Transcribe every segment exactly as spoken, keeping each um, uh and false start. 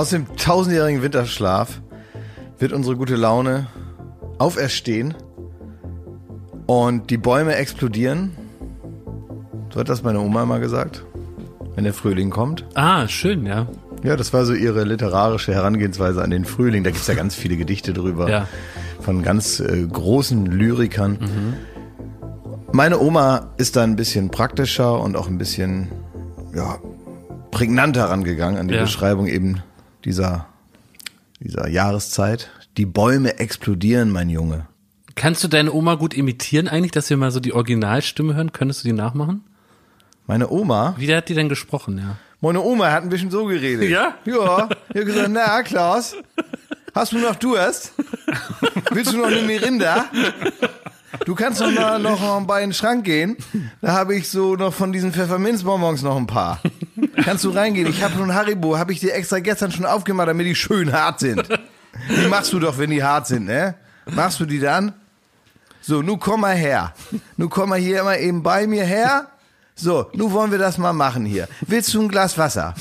Aus dem tausendjährigen Winterschlaf wird unsere gute Laune auferstehen und die Bäume explodieren. So hat das meine Oma mal gesagt, wenn der Frühling kommt. Ah, schön, ja. Ja, das war so ihre literarische Herangehensweise an den Frühling. Da gibt es ja ganz viele Gedichte drüber, ja, von ganz äh, großen Lyrikern. Mhm. Meine Oma ist da ein bisschen praktischer und auch ein bisschen ja, prägnanter rangegangen an die ja. Beschreibung eben dieser, dieser Jahreszeit. Die Bäume explodieren, mein Junge. Kannst du deine Oma gut imitieren eigentlich, dass wir mal so die Originalstimme hören? Könntest du die nachmachen? Meine Oma? Wie hat die denn gesprochen, ja? Meine Oma hat ein bisschen so geredet. Ja? Ja. Die hat gesagt, na Klaus, hast du noch Durst? Willst du noch eine Mirinda? Du kannst doch mal noch bei den Schrank gehen. Da habe ich so noch von diesen Pfefferminzbonbons noch ein paar. Kannst du reingehen? Ich habe nun Haribo, habe ich dir extra gestern schon aufgemacht, damit die schön hart sind. Die machst du doch, wenn die hart sind, ne? Machst du die dann? So, nun komm mal her. Nun komm mal hier immer eben bei mir her. So, nun wollen wir das mal machen hier. Willst du ein Glas Wasser?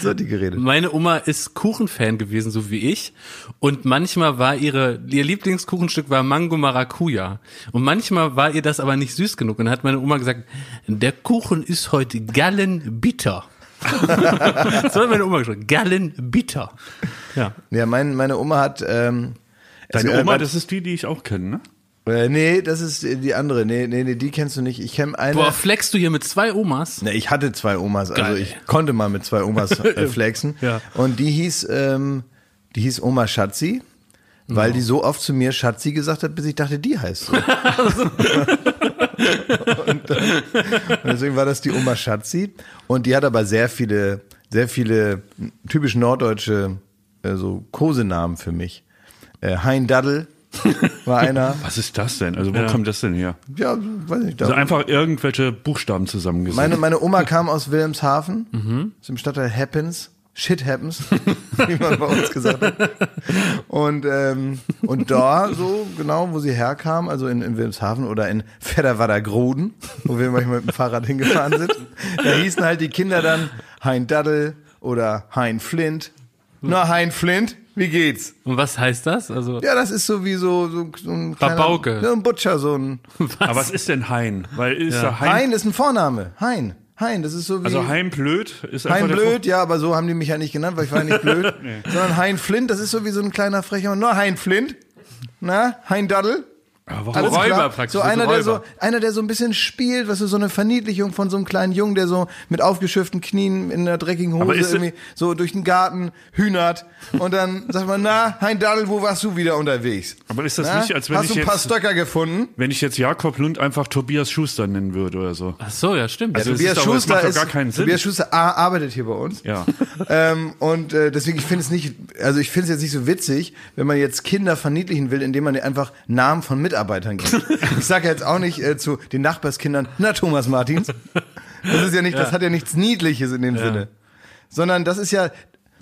So hat die geredet. Meine Oma ist Kuchenfan gewesen, so wie ich. Und manchmal war ihre, ihr Lieblingskuchenstück war Mango Maracuja. Und manchmal war ihr das aber nicht süß genug. Und dann hat meine Oma gesagt, der Kuchen ist heute gallenbitter. So hat meine Oma gesagt, gallenbitter. Ja, ja mein, meine Oma hat... Ähm, Deine also, Oma, äh, das ist die, die ich auch kenne, ne? Äh, nee, das ist die andere. Nee, nee, nee, die kennst du nicht. Ich kenne eine. Boah, flexst du hier mit zwei Omas? Ne, ich hatte zwei Omas. Geil. Also ich konnte mal mit zwei Omas äh, flexen. Ja. Und die hieß, ähm, die hieß Oma Schatzi, weil oh. die so oft zu mir Schatzi gesagt hat, bis ich dachte, die heißt so. und, äh, und deswegen war das die Oma Schatzi. Und die hat aber sehr viele, sehr viele typisch norddeutsche äh, so Kosenamen für mich. Äh, Hein Daddel. War einer. Was ist das denn? Also wo ja. kommt das denn her? Ja, weiß ich nicht. Also einfach irgendwelche Buchstaben zusammengesetzt. Meine, meine Oma kam aus Wilhelmshaven, mhm. aus dem Stadtteil Happens, Shit Happens, wie man bei uns gesagt hat. Und, ähm, und da so genau, wo sie herkam, also in, in Wilhelmshaven oder in Fedderwaddergroden, wo wir manchmal mit dem Fahrrad hingefahren sind, da hießen halt die Kinder dann Hein Daddel oder Hein Flint. Na, Hein Flint. Wie geht's? Und was heißt das? Also ja, das ist so wie so, so, so ein Babauke. So ein Butcher, so ein... Was? Aber was ist denn Hein? Weil ist ja. der Hein? Hein ist ein Vorname. Hein. Hein, das ist so wie... Also Hein Blöd ist einfach Hein Blöd, ja, aber so haben die mich ja nicht genannt, weil ich war ja nicht blöd. Nee. Sondern Hein Flint, das ist so wie so ein kleiner frecher... Nur Hein Flint. Na, Hein Daddel. Aber warum? Räuber praktisch. So einer, der so, einer, der so ein bisschen spielt, was ist so eine Verniedlichung von so einem kleinen Jungen, der so mit aufgeschürften Knien in einer dreckigen Hose irgendwie so durch den Garten hühnert und dann sagt man, na, Hein Daddel, wo warst du wieder unterwegs? Aber ist das na? Nicht, als wenn Hast ich jetzt... Hast du ein paar Stöcker gefunden? Wenn ich jetzt Jakob Lund einfach Tobias Schuster nennen würde oder so. Ach so, ja, stimmt. Also ja, Tobias, Schuster ist, das macht doch gar keinen Sinn. Tobias Schuster arbeitet hier bei uns. Ja. ähm, und äh, deswegen, ich finde es nicht, also ich finde es jetzt nicht so witzig, wenn man jetzt Kinder verniedlichen will, indem man einfach Namen von Mitarbeitern gibt. Ich sage ja jetzt auch nicht äh, zu den Nachbarskindern, na Thomas Martins. Das ist ja nicht, ja. das hat ja nichts Niedliches in dem ja. Sinne. Sondern das ist ja.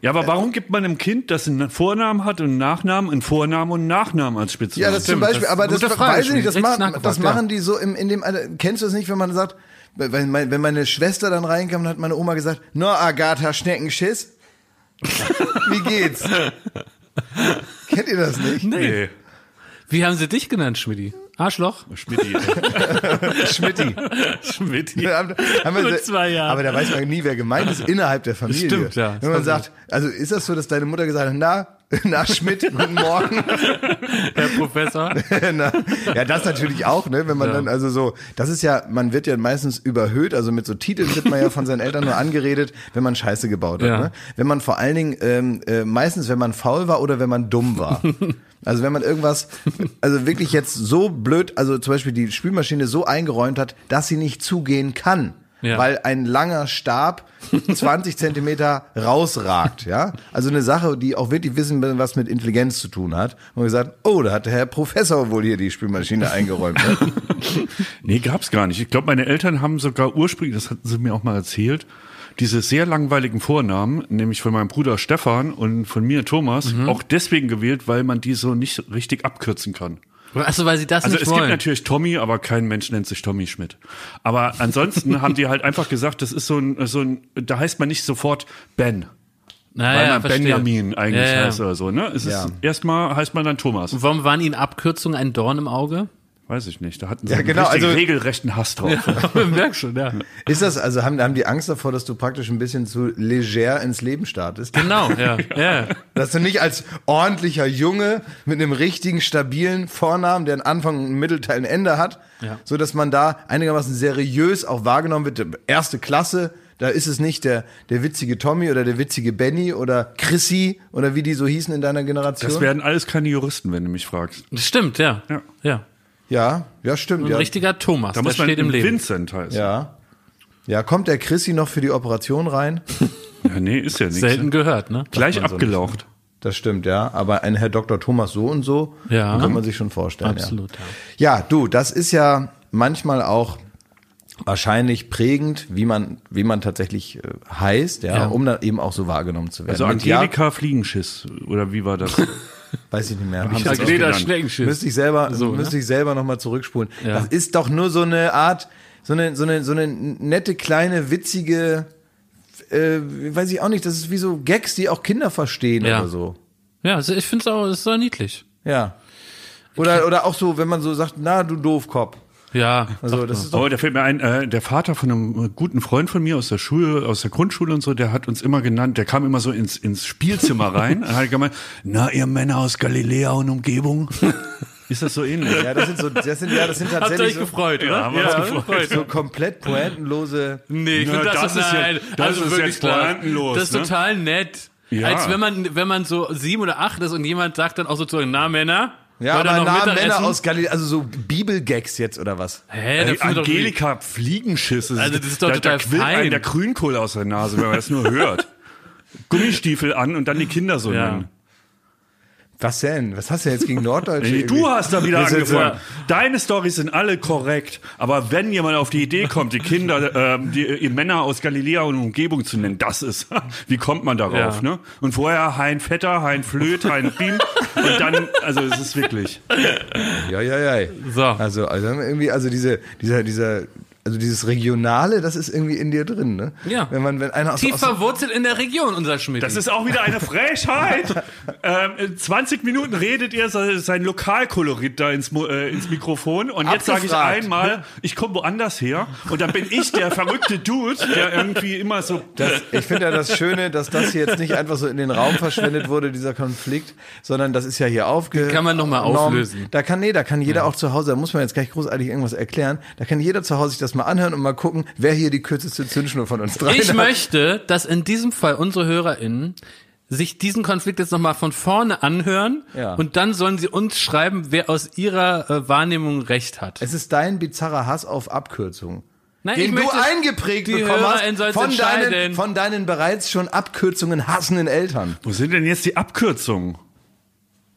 Ja, aber warum äh, gibt man einem Kind, das einen Vornamen hat und einen Nachnamen, einen Vornamen und einen Nachnamen als Spitznamen? Ja, das Stimmt, zum Beispiel, das aber das Frage, weiß ich nicht, das, machen, das machen die so im, in dem Alter. Kennst du es nicht, wenn man sagt, wenn meine Schwester dann reinkam, dann hat meine Oma gesagt, na Agatha Schneckenschiss, wie geht's? Kennt ihr das nicht? Nee. Wie haben sie dich genannt, Schmidti? Arschloch? Schmidti. Schmidti. Schmidti. Vor zwei Jahren. Aber da weiß man nie, wer gemeint ist innerhalb der Familie. Stimmt, ja. Wenn man sagt, also ist das so, dass deine Mutter gesagt hat, na, na Schmidt, guten Morgen. Herr Professor. Na, ja, das natürlich auch, ne, wenn man ja. dann, also so, das ist ja, man wird ja meistens überhöht, also mit so Titeln wird man ja von seinen Eltern nur angeredet, wenn man Scheiße gebaut hat, ja. ne? Wenn man vor allen Dingen, ähm, äh, meistens, wenn man faul war oder wenn man dumm war. Also wenn man irgendwas, also wirklich jetzt so blöd, also zum Beispiel die Spülmaschine so eingeräumt hat, dass sie nicht zugehen kann. Ja. Weil ein langer Stab zwanzig Zentimeter rausragt, ja. Also eine Sache, die auch wirklich wissen, was mit Intelligenz zu tun hat. Und gesagt, oh, da hat der Herr Professor wohl hier die Spülmaschine eingeräumt. Nee, gab's gar nicht. Ich glaube, meine Eltern haben sogar ursprünglich, das hatten sie mir auch mal erzählt, diese sehr langweiligen Vornamen, nämlich von meinem Bruder Stefan und von mir Thomas, mhm. auch deswegen gewählt, weil man die so nicht richtig abkürzen kann. Also, weil sie das also nicht wollen. Also es gibt natürlich Tommy, aber kein Mensch nennt sich Tommy Schmidt. Aber ansonsten haben die halt einfach gesagt, das ist so ein, so ein, da heißt man nicht sofort Ben. Naja, weil man verstehe. Benjamin eigentlich ja, ja. heißt oder so, ne? Es ja. ist, erstmal heißt man dann Thomas. Und warum waren Ihnen Abkürzungen ein Dorn im Auge? Weiß ich nicht, da hatten sie ja, einen genau, also, regelrechten Hass drauf. Ja, merkst schon, ja. Ist das, also haben, haben die Angst davor, dass du praktisch ein bisschen zu leger ins Leben startest? Genau, ja. ja. Dass du nicht als ordentlicher Junge mit einem richtigen, stabilen Vornamen, der einen Anfang, einen Mittelteil, ein Ende hat, ja. so dass man da einigermaßen seriös auch wahrgenommen wird. Erste Klasse, da ist es nicht der, der witzige Tommy oder der witzige Benny oder Chrissy oder wie die so hießen in deiner Generation. Das werden alles keine Juristen, wenn du mich fragst. Das stimmt, ja. Ja, ja. Ja, ja, stimmt. Ein ja. richtiger Thomas, da muss man steht im Leben. Vincent heißt. Ja. Ja, kommt der Chrissy noch für die Operation rein? Ja, nee, ist ja nichts. Selten gehört, ne? Gleich abgelaucht. So, das stimmt, ja. Aber ein Herr Doktor Thomas so und so, ja. kann man sich schon vorstellen. Absolut. Ja. ja, du, das ist ja manchmal auch wahrscheinlich prägend, wie man, wie man tatsächlich äh, heißt, ja, ja, um dann eben auch so wahrgenommen zu werden. Also Angelika ja, Fliegenschiss, oder wie war das? Weiß ich nicht mehr. Ich ich müsste ich selber, so, müsste ich selber nochmal zurückspulen. Ja. Das ist doch nur so eine Art, so eine, so eine, so eine nette, kleine, witzige, äh, weiß ich auch nicht, das ist wie so Gags, die auch Kinder verstehen ja. oder so. Ja, ich finde es auch, es ist so niedlich. Ja. Oder, oder auch so, wenn man so sagt, na, du Doofkopf. Ja. Also, das ist doch, oh, da fällt mir ein, äh, der Vater von einem guten Freund von mir aus der Schule, aus der Grundschule und so, der hat uns immer genannt, der kam immer so ins, ins Spielzimmer rein und hat gemeint, na, ihr Männer aus Galiläa und Umgebung. Ist das so ähnlich? Ja, das sind so, das sind, ja, das sind tatsächlich. Habt ihr euch so, gefreut, oder? Ja, haben wir ja, uns gefreut. So komplett pointenlose. Nee, ich finde das, das ist ja, das also ist wirklich pointenlos. Das ist total nett. Ja. Als wenn man, wenn man so sieben oder acht ist und jemand sagt dann auch sozusagen, na, Männer. Ja, aber Namen Männer aus Galiläa, also so Bibelgags jetzt oder was? Hä, hey, Angelika Fliegenschiss. Also das ist doch da, total da quillt fein. Einem der Grünkohl aus der Nase, wenn man das nur hört. Gummistiefel an und dann die Kinder so ja. nennen. Was denn? Was hast du jetzt gegen Norddeutsche? Nee, du hast da wieder angefangen. Deine Storys sind alle korrekt, aber wenn jemand auf die Idee kommt, die Kinder, äh, die, die Männer aus Galiläa und Umgebung zu nennen, das ist, wie kommt man darauf, ja. ne? Und vorher Hein Vetter, Hein Flöth, Hein Biem und dann, also es ist wirklich. Ja, ja, ja. So. Also, also irgendwie, also diese, dieser, dieser, also dieses Regionale, das ist irgendwie in dir drin, ne? Ja. Wenn man, wenn einer aus, tief aus, verwurzelt in der Region, unser Schmidt. Das ist auch wieder eine Frechheit. ähm, in zwanzig Minuten redet ihr sein Lokalkolorit da ins, äh, ins Mikrofon und jetzt sage ich einmal, ich komme woanders her und dann bin ich der verrückte Dude, der irgendwie immer so... Das, ich finde ja das Schöne, dass das hier jetzt nicht einfach so in den Raum verschwendet wurde, dieser Konflikt, sondern das ist ja hier aufge... Kann man nochmal auflösen. Da kann, nee, da kann jeder ja. auch zu Hause, da muss man jetzt gleich großartig irgendwas erklären, da kann jeder zu Hause sich das mal anhören und mal gucken, wer hier die kürzeste Zündschnur von uns dreien hat. Ich möchte, dass in diesem Fall unsere HörerInnen sich diesen Konflikt jetzt nochmal von vorne anhören ja. und dann sollen sie uns schreiben, wer aus ihrer äh, Wahrnehmung recht hat. Es ist dein bizarrer Hass auf Abkürzungen. Nein, den du eingeprägt bekommen hast von deinen, von deinen bereits schon Abkürzungen hassenden Eltern. Wo sind denn jetzt die Abkürzungen?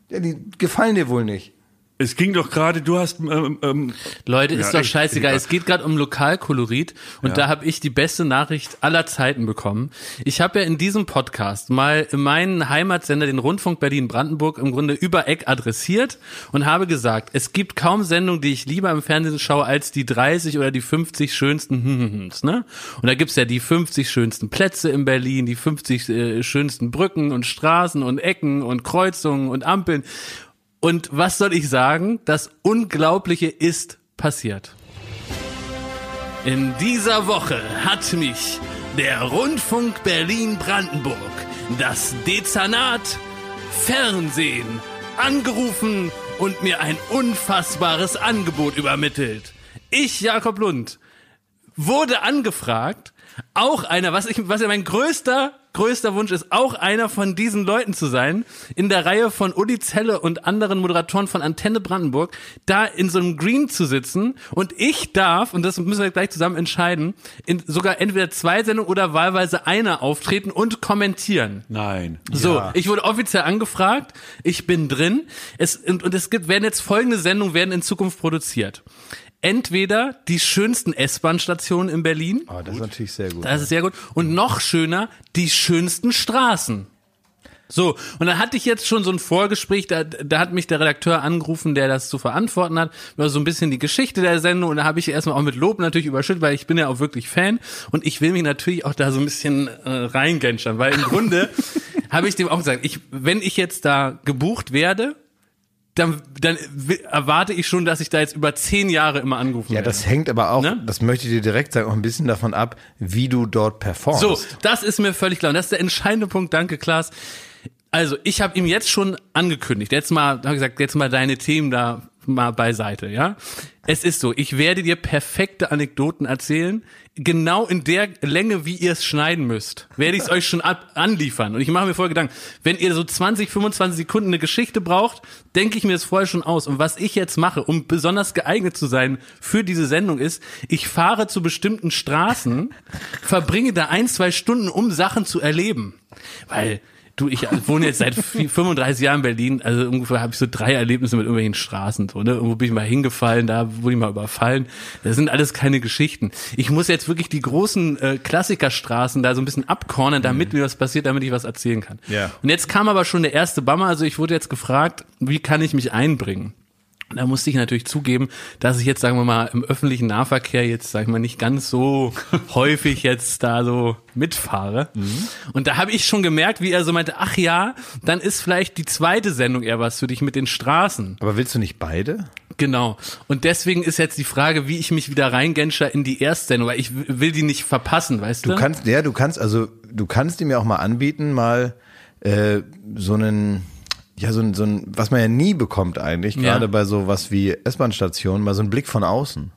Ja, die gefallen dir wohl nicht. Es ging doch gerade, du hast... Ähm, ähm, Leute, ist ja, doch scheißegal. Ja. Es geht gerade um Lokalkolorit und ja. da habe ich die beste Nachricht aller Zeiten bekommen. Ich habe ja in diesem Podcast mal meinen Heimatsender, den Rundfunk Berlin-Brandenburg, im Grunde über Eck adressiert und habe gesagt, es gibt kaum Sendungen, die ich lieber im Fernsehen schaue, als die dreißig oder die fünfzig schönsten... ne? Und da gibt's ja die fünfzig schönsten Plätze in Berlin, die fünfzig äh, schönsten Brücken und Straßen und Ecken und Kreuzungen und Ampeln. Und was soll ich sagen? Das Unglaubliche ist passiert. In dieser Woche hat mich der Rundfunk Berlin-Brandenburg, das Dezernat Fernsehen, angerufen und mir ein unfassbares Angebot übermittelt. Ich, Jakob Lund, wurde angefragt, auch einer, was ich, was ja mein größter größter Wunsch ist, auch einer von diesen Leuten zu sein, in der Reihe von Uli Zelle und anderen Moderatoren von Antenne Brandenburg, da in so einem Green zu sitzen und ich darf, und das müssen wir gleich zusammen entscheiden, in sogar entweder zwei Sendungen oder wahlweise einer auftreten und kommentieren. Nein. So, ja. Ich wurde offiziell angefragt, ich bin drin, es, und, und es gibt, werden jetzt folgende Sendungen werden in Zukunft produziert. Entweder die schönsten S-Bahn-Stationen in Berlin. Oh, das ist natürlich sehr gut. Das ist sehr gut. Und noch schöner, die schönsten Straßen. So, und dann hatte ich jetzt schon so ein Vorgespräch, da, da hat mich der Redakteur angerufen, der das zu verantworten hat, über so ein bisschen die Geschichte der Sendung und da habe ich erstmal auch mit Lob natürlich überschüttet, weil ich bin ja auch wirklich Fan und ich will mich natürlich auch da so ein bisschen äh, reingenschern, weil im Grunde habe ich dem auch gesagt, ich, wenn ich jetzt da gebucht werde, dann, dann erwarte ich schon, dass ich da jetzt über zehn Jahre immer angerufen werde. Ja, das hängt aber auch, ne? Das möchte ich dir direkt sagen, auch ein bisschen davon ab, wie du dort performst. So, das ist mir völlig klar. Und das ist der entscheidende Punkt. Danke, Klaas. Also, ich habe ihm jetzt schon angekündigt. Jetzt mal, habe gesagt, jetzt mal deine Themen da mal beiseite, ja? Es ist so, ich werde dir perfekte Anekdoten erzählen, genau in der Länge, wie ihr es schneiden müsst. Werde ich es euch schon ab- anliefern. Und ich mache mir voll Gedanken, wenn ihr so zwanzig, fünfundzwanzig Sekunden eine Geschichte braucht, denke ich mir das vorher schon aus. Und was ich jetzt mache, um besonders geeignet zu sein für diese Sendung ist, ich fahre zu bestimmten Straßen, verbringe da ein, zwei Stunden, um Sachen zu erleben. Weil... Du, ich wohne jetzt seit fünfunddreißig Jahren in Berlin, also ungefähr habe ich so drei Erlebnisse mit irgendwelchen Straßen, so, ne? Irgendwo bin ich mal hingefallen, da wurde ich mal überfallen. Das sind alles keine Geschichten. Ich muss jetzt wirklich die großen äh, Klassikerstraßen da so ein bisschen abkornen, damit mhm. mir was passiert, damit ich was erzählen kann. Ja. Und jetzt kam aber schon der erste Bummer, also ich wurde jetzt gefragt, wie kann ich mich einbringen? Da musste ich natürlich zugeben, dass ich jetzt, sagen wir mal, im öffentlichen Nahverkehr jetzt, sagen wir mal, nicht ganz so häufig jetzt da so mitfahre. Mhm. Und da habe ich schon gemerkt, wie er so meinte, ach ja, dann ist vielleicht die zweite Sendung eher was für dich mit den Straßen. Aber willst du nicht beide? Genau. Und deswegen ist jetzt die Frage, wie ich mich wieder reingenscher in die Erstsendung, weil ich will die nicht verpassen, weißt du? Du kannst, ja, du kannst, also, du kannst ihm ja auch mal anbieten, mal äh, so einen... Ja, so ein, so ein, was man ja nie bekommt eigentlich, gerade ja. bei so was wie S-Bahn-Stationen, mal so ein Blick von außen.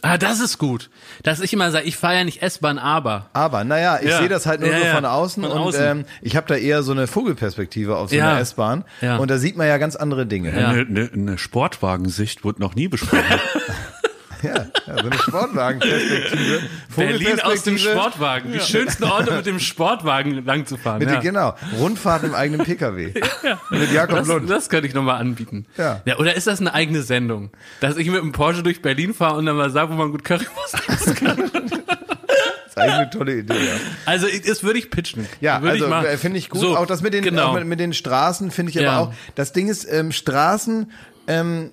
Ah, das ist gut. Dass ich immer sage, ich fahre ja nicht S-Bahn, aber. Aber, naja, ich ja. sehe das halt nur, ja, nur von außen von und außen. Ähm, ich habe da eher so eine Vogelperspektive auf so ja. einer S-Bahn ja. und da sieht man ja ganz andere Dinge. Ja. Eine, eine, eine Sportwagensicht wurde noch nie besprochen. Ja, ja, so eine Sportwagenperspektive. Berlin aus dem Sportwagen. Ja. Die schönsten Orte mit dem Sportwagen lang zu fahren. Mit ja. Genau, Rundfahrt im eigenen P K W. Ja. Mit Jakob das, Lund. Das könnte ich nochmal anbieten. Ja. Ja, oder ist das eine eigene Sendung? Dass ich mit einem Porsche durch Berlin fahre und dann mal sage, wo man gut Currywurst essen kann. Eigentlich eine tolle Idee, ja. Also das würde ich pitchen. Ja, würde also ich finde ich gut. So, auch das mit den, genau. mit, mit den Straßen finde ich ja. aber auch. Das Ding ist, ähm, Straßen... Ähm,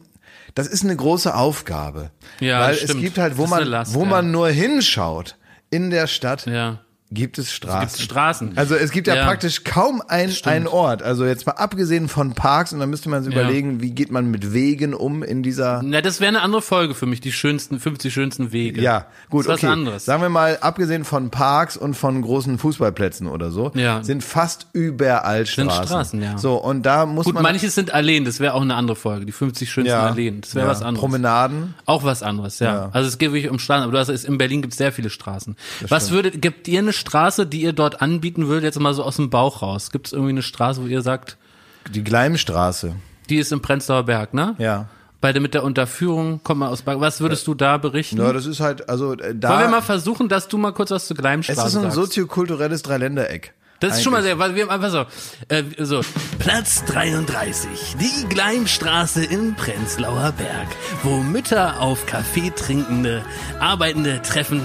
das ist eine große Aufgabe, ja, weil stimmt. es gibt halt, wo man Last, wo ja. man nur hinschaut in der Stadt, ja. gibt es Straßen. Es gibt Straßen. Also es gibt ja, ja. praktisch kaum ein, einen Ort, also jetzt mal abgesehen von Parks, und dann müsste man sich ja. überlegen, wie geht man mit Wegen um in dieser... Na, das wäre eine andere Folge für mich, die schönsten, fünfzig schönsten Wege. Ja, gut, das ist okay. Was anderes. Sagen wir mal, abgesehen von Parks und von großen Fußballplätzen oder so, ja. sind fast überall Straßen. Sind Straßen, ja. So, und da muss gut, man... Gut, manches sind Alleen, das wäre auch eine andere Folge, die fünfzig schönsten ja. Alleen, das wäre ja. was anderes. Promenaden. Auch was anderes, ja. ja. Also es geht wirklich um Straßen, aber du hast, in Berlin gibt es sehr viele Straßen. Das was stimmt. würde, gibt ihr eine Straße, die ihr dort anbieten würdet, jetzt mal so aus dem Bauch raus? Gibt es irgendwie eine Straße, wo ihr sagt? Die Gleimstraße. Die ist im Prenzlauer Berg, ne? Ja. Bei der, mit der Unterführung, komm mal aus Berg. Was würdest du da berichten? Ja, das ist halt, also da... Wollen wir mal versuchen, dass du mal kurz was zur Gleimstraße sagst? Es ist ein sagst. soziokulturelles Dreiländereck. Das ist eigentlich. Schon mal sehr, weil wir haben einfach so, äh, so. Platz dreiunddreißig, die Gleimstraße im Prenzlauer Berg, wo Mütter auf Kaffee trinkende, Arbeitende treffen.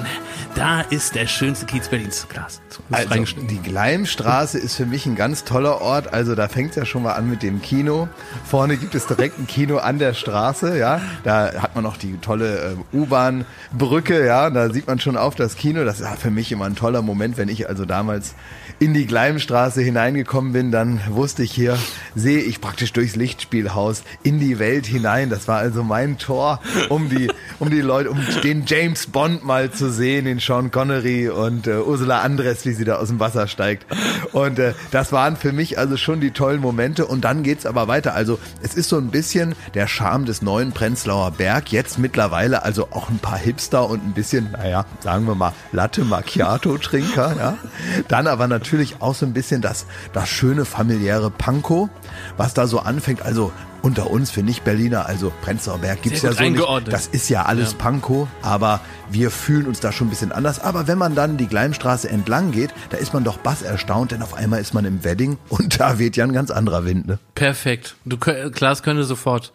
Da ist der schönste Kiez Berlins. Glas. Also, die Gleimstraße ist für mich ein ganz toller Ort. Also da fängt es ja schon mal an mit dem Kino. Vorne gibt es direkt ein Kino an der Straße. Ja, da hat man noch die tolle äh, U-Bahn-Brücke. Ja, da sieht man schon auf das Kino. Das war für mich immer ein toller Moment, wenn ich also damals in die Gleimstraße hineingekommen bin, dann wusste ich, hier sehe ich praktisch durchs Lichtspielhaus in die Welt hinein. Das war also mein Tor, um die, um die Leute, um den James Bond mal zu sehen, den Sean Connery und äh, Ursula Andress, wie sie da aus dem Wasser steigt. Und äh, das waren für mich also schon die tollen Momente. Und dann geht's aber weiter. Also es ist so ein bisschen der Charme des neuen Prenzlauer Berg. Jetzt mittlerweile also auch ein paar Hipster und ein bisschen, naja, sagen wir mal, Latte Macchiato-Trinker. Ja? Dann aber natürlich auch so ein bisschen das, das schöne familiäre Pankow, was da so anfängt, also unter uns für Nicht-Berliner, also Prenzlauer Berg gibt's ja so nicht, das ist ja alles ja. Pankow, aber wir fühlen uns da schon ein bisschen anders, aber wenn man dann die Gleimstraße entlang geht, da ist man doch basserstaunt, denn auf einmal ist man im Wedding und da weht ja ein ganz anderer Wind. Ne? Perfekt, du, Klaas könnte sofort...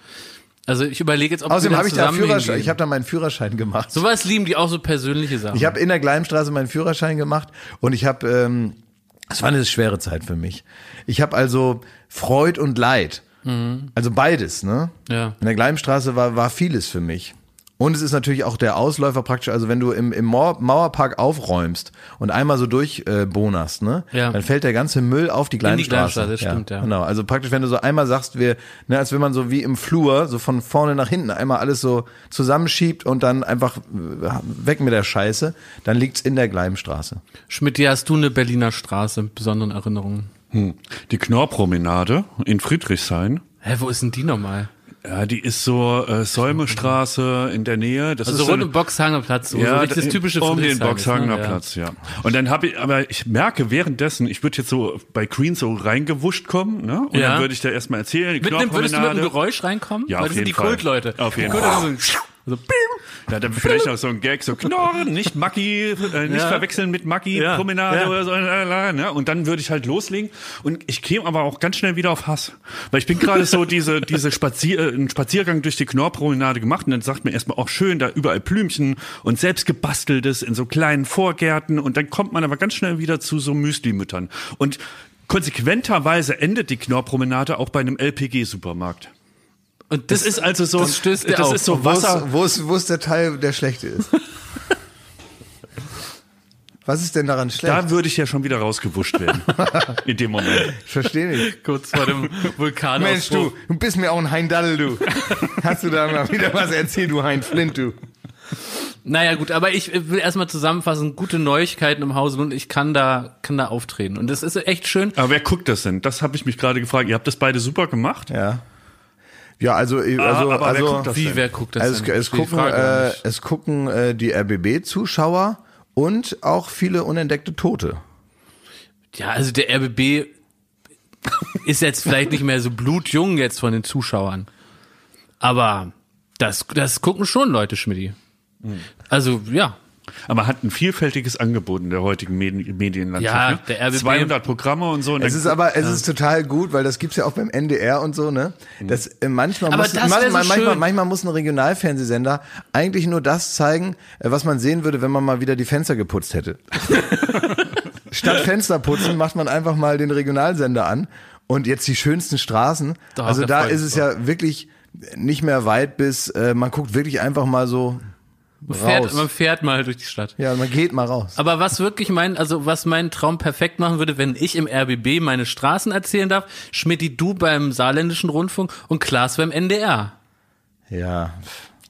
Also ich überlege jetzt, ob außerdem habe ich da Führerschein. Ich habe da meinen Führerschein gemacht. Sowas lieben die auch, so persönliche Sachen. Ich habe in der Gleimstraße meinen Führerschein gemacht und ich habe, ähm, das war eine schwere Zeit für mich. Ich habe also Freud und Leid, mhm. also beides. Ne? Ja. In der Gleimstraße war war vieles für mich. Und es ist natürlich auch der Ausläufer praktisch, also wenn du im, im Mauerpark aufräumst und einmal so durchbonerst, äh, ne, ja. dann fällt der ganze Müll auf die Gleimstraße. In die Gleimstraße, das ja, stimmt, ja. Genau, also praktisch, wenn du so einmal sagst, wir, ne, als wenn man so wie im Flur, so von vorne nach hinten einmal alles so zusammenschiebt und dann einfach weg mit der Scheiße, dann liegt's in der Gleimstraße. Schmidt, dir hast du eine Berliner Straße mit besonderen Erinnerungen? Hm. Die Knorrpromenade in Friedrichshain. Hä, wo ist denn die nochmal? Ja, die ist so äh, Säumestraße in der Nähe. Das also ist rund so um Boxhangerplatz, so, ja, so richtig das typische um den Boxhangerplatz, ne? ja. Und dann habe ich, aber ich merke währenddessen, ich würde jetzt so bei Queen so reingewuscht kommen, ne? Und ja. dann würde ich da erstmal erzählen. Mit dem, würdest du mit einem Geräusch reinkommen? Ja, Weil auf das jeden sind die Fall. Kultleute. Auf jeden Fall. So, ja, dann vielleicht auch so ein Gag, so Knorren, nicht Macki, äh, nicht ja. verwechseln mit Macki, ja. Promenade ja. oder so. Ne? Und dann würde ich halt loslegen und ich käme aber auch ganz schnell wieder auf Hass. Weil ich bin gerade so diese diese Spazier, äh, einen Spaziergang durch die Knorrpromenade gemacht und dann sagt mir erstmal auch schön, da überall Blümchen und selbst gebasteltes in so kleinen Vorgärten und dann kommt man aber ganz schnell wieder zu so Müsli-Müttern. Und konsequenterweise endet die Knorrpromenade auch bei einem L P G-Supermarkt. Und das, das ist also so, das, stößt das auf. ist so Wasser. Wo ist, wo ist der Teil, der schlechte ist? Was ist denn daran schlecht? Da würde ich ja schon wieder rausgewuscht werden. In dem Moment. Ich verstehe nicht. Kurz vor dem Vulkanausbruch. Mensch, du, du bist mir auch ein Heindaddel, du. Hast du da mal wieder was erzählt, du Hein Flint, du. Naja, gut, aber ich will erstmal zusammenfassen, gute Neuigkeiten im Hause und ich kann da, kann da auftreten. Und das ist echt schön. Aber wer guckt das denn? Das habe ich mich gerade gefragt. Ihr habt das beide super gemacht? Ja. Ja, also, also, ah, also wer wie denn? wer guckt das? Also, denn? Es, es gucken, äh, es gucken äh, die R B B-Zuschauer und auch viele unentdeckte Tote. Ja, also der R B B ist jetzt vielleicht nicht mehr so blutjung jetzt von den Zuschauern, aber das, das gucken schon Leute, Schmidti. Mhm. Also ja. Aber hat ein vielfältiges Angebot in der heutigen Medien- Medienlandschaft. Ja, der R B B. zweihundert Programme und so. Und es ist aber, es ja. ist total gut, weil das gibt's ja auch beim N D R und so, ne? Das, manchmal, aber muss, das man, so manchmal, manchmal muss ein Regionalfernsehsender eigentlich nur das zeigen, was man sehen würde, wenn man mal wieder die Fenster geputzt hätte. Statt Fenster putzen macht man einfach mal den Regionalsender an und jetzt die schönsten Straßen. Doch, also da ist es ja wirklich nicht mehr weit bis, äh, man guckt wirklich einfach mal so, Man fährt, man fährt mal durch die Stadt. Ja, man geht mal raus. Aber was wirklich mein, also was meinen Traum perfekt machen würde, wenn ich im R B B meine Straßen erzählen darf, Schmidti, du beim Saarländischen Rundfunk und Klaas beim N D R. Ja,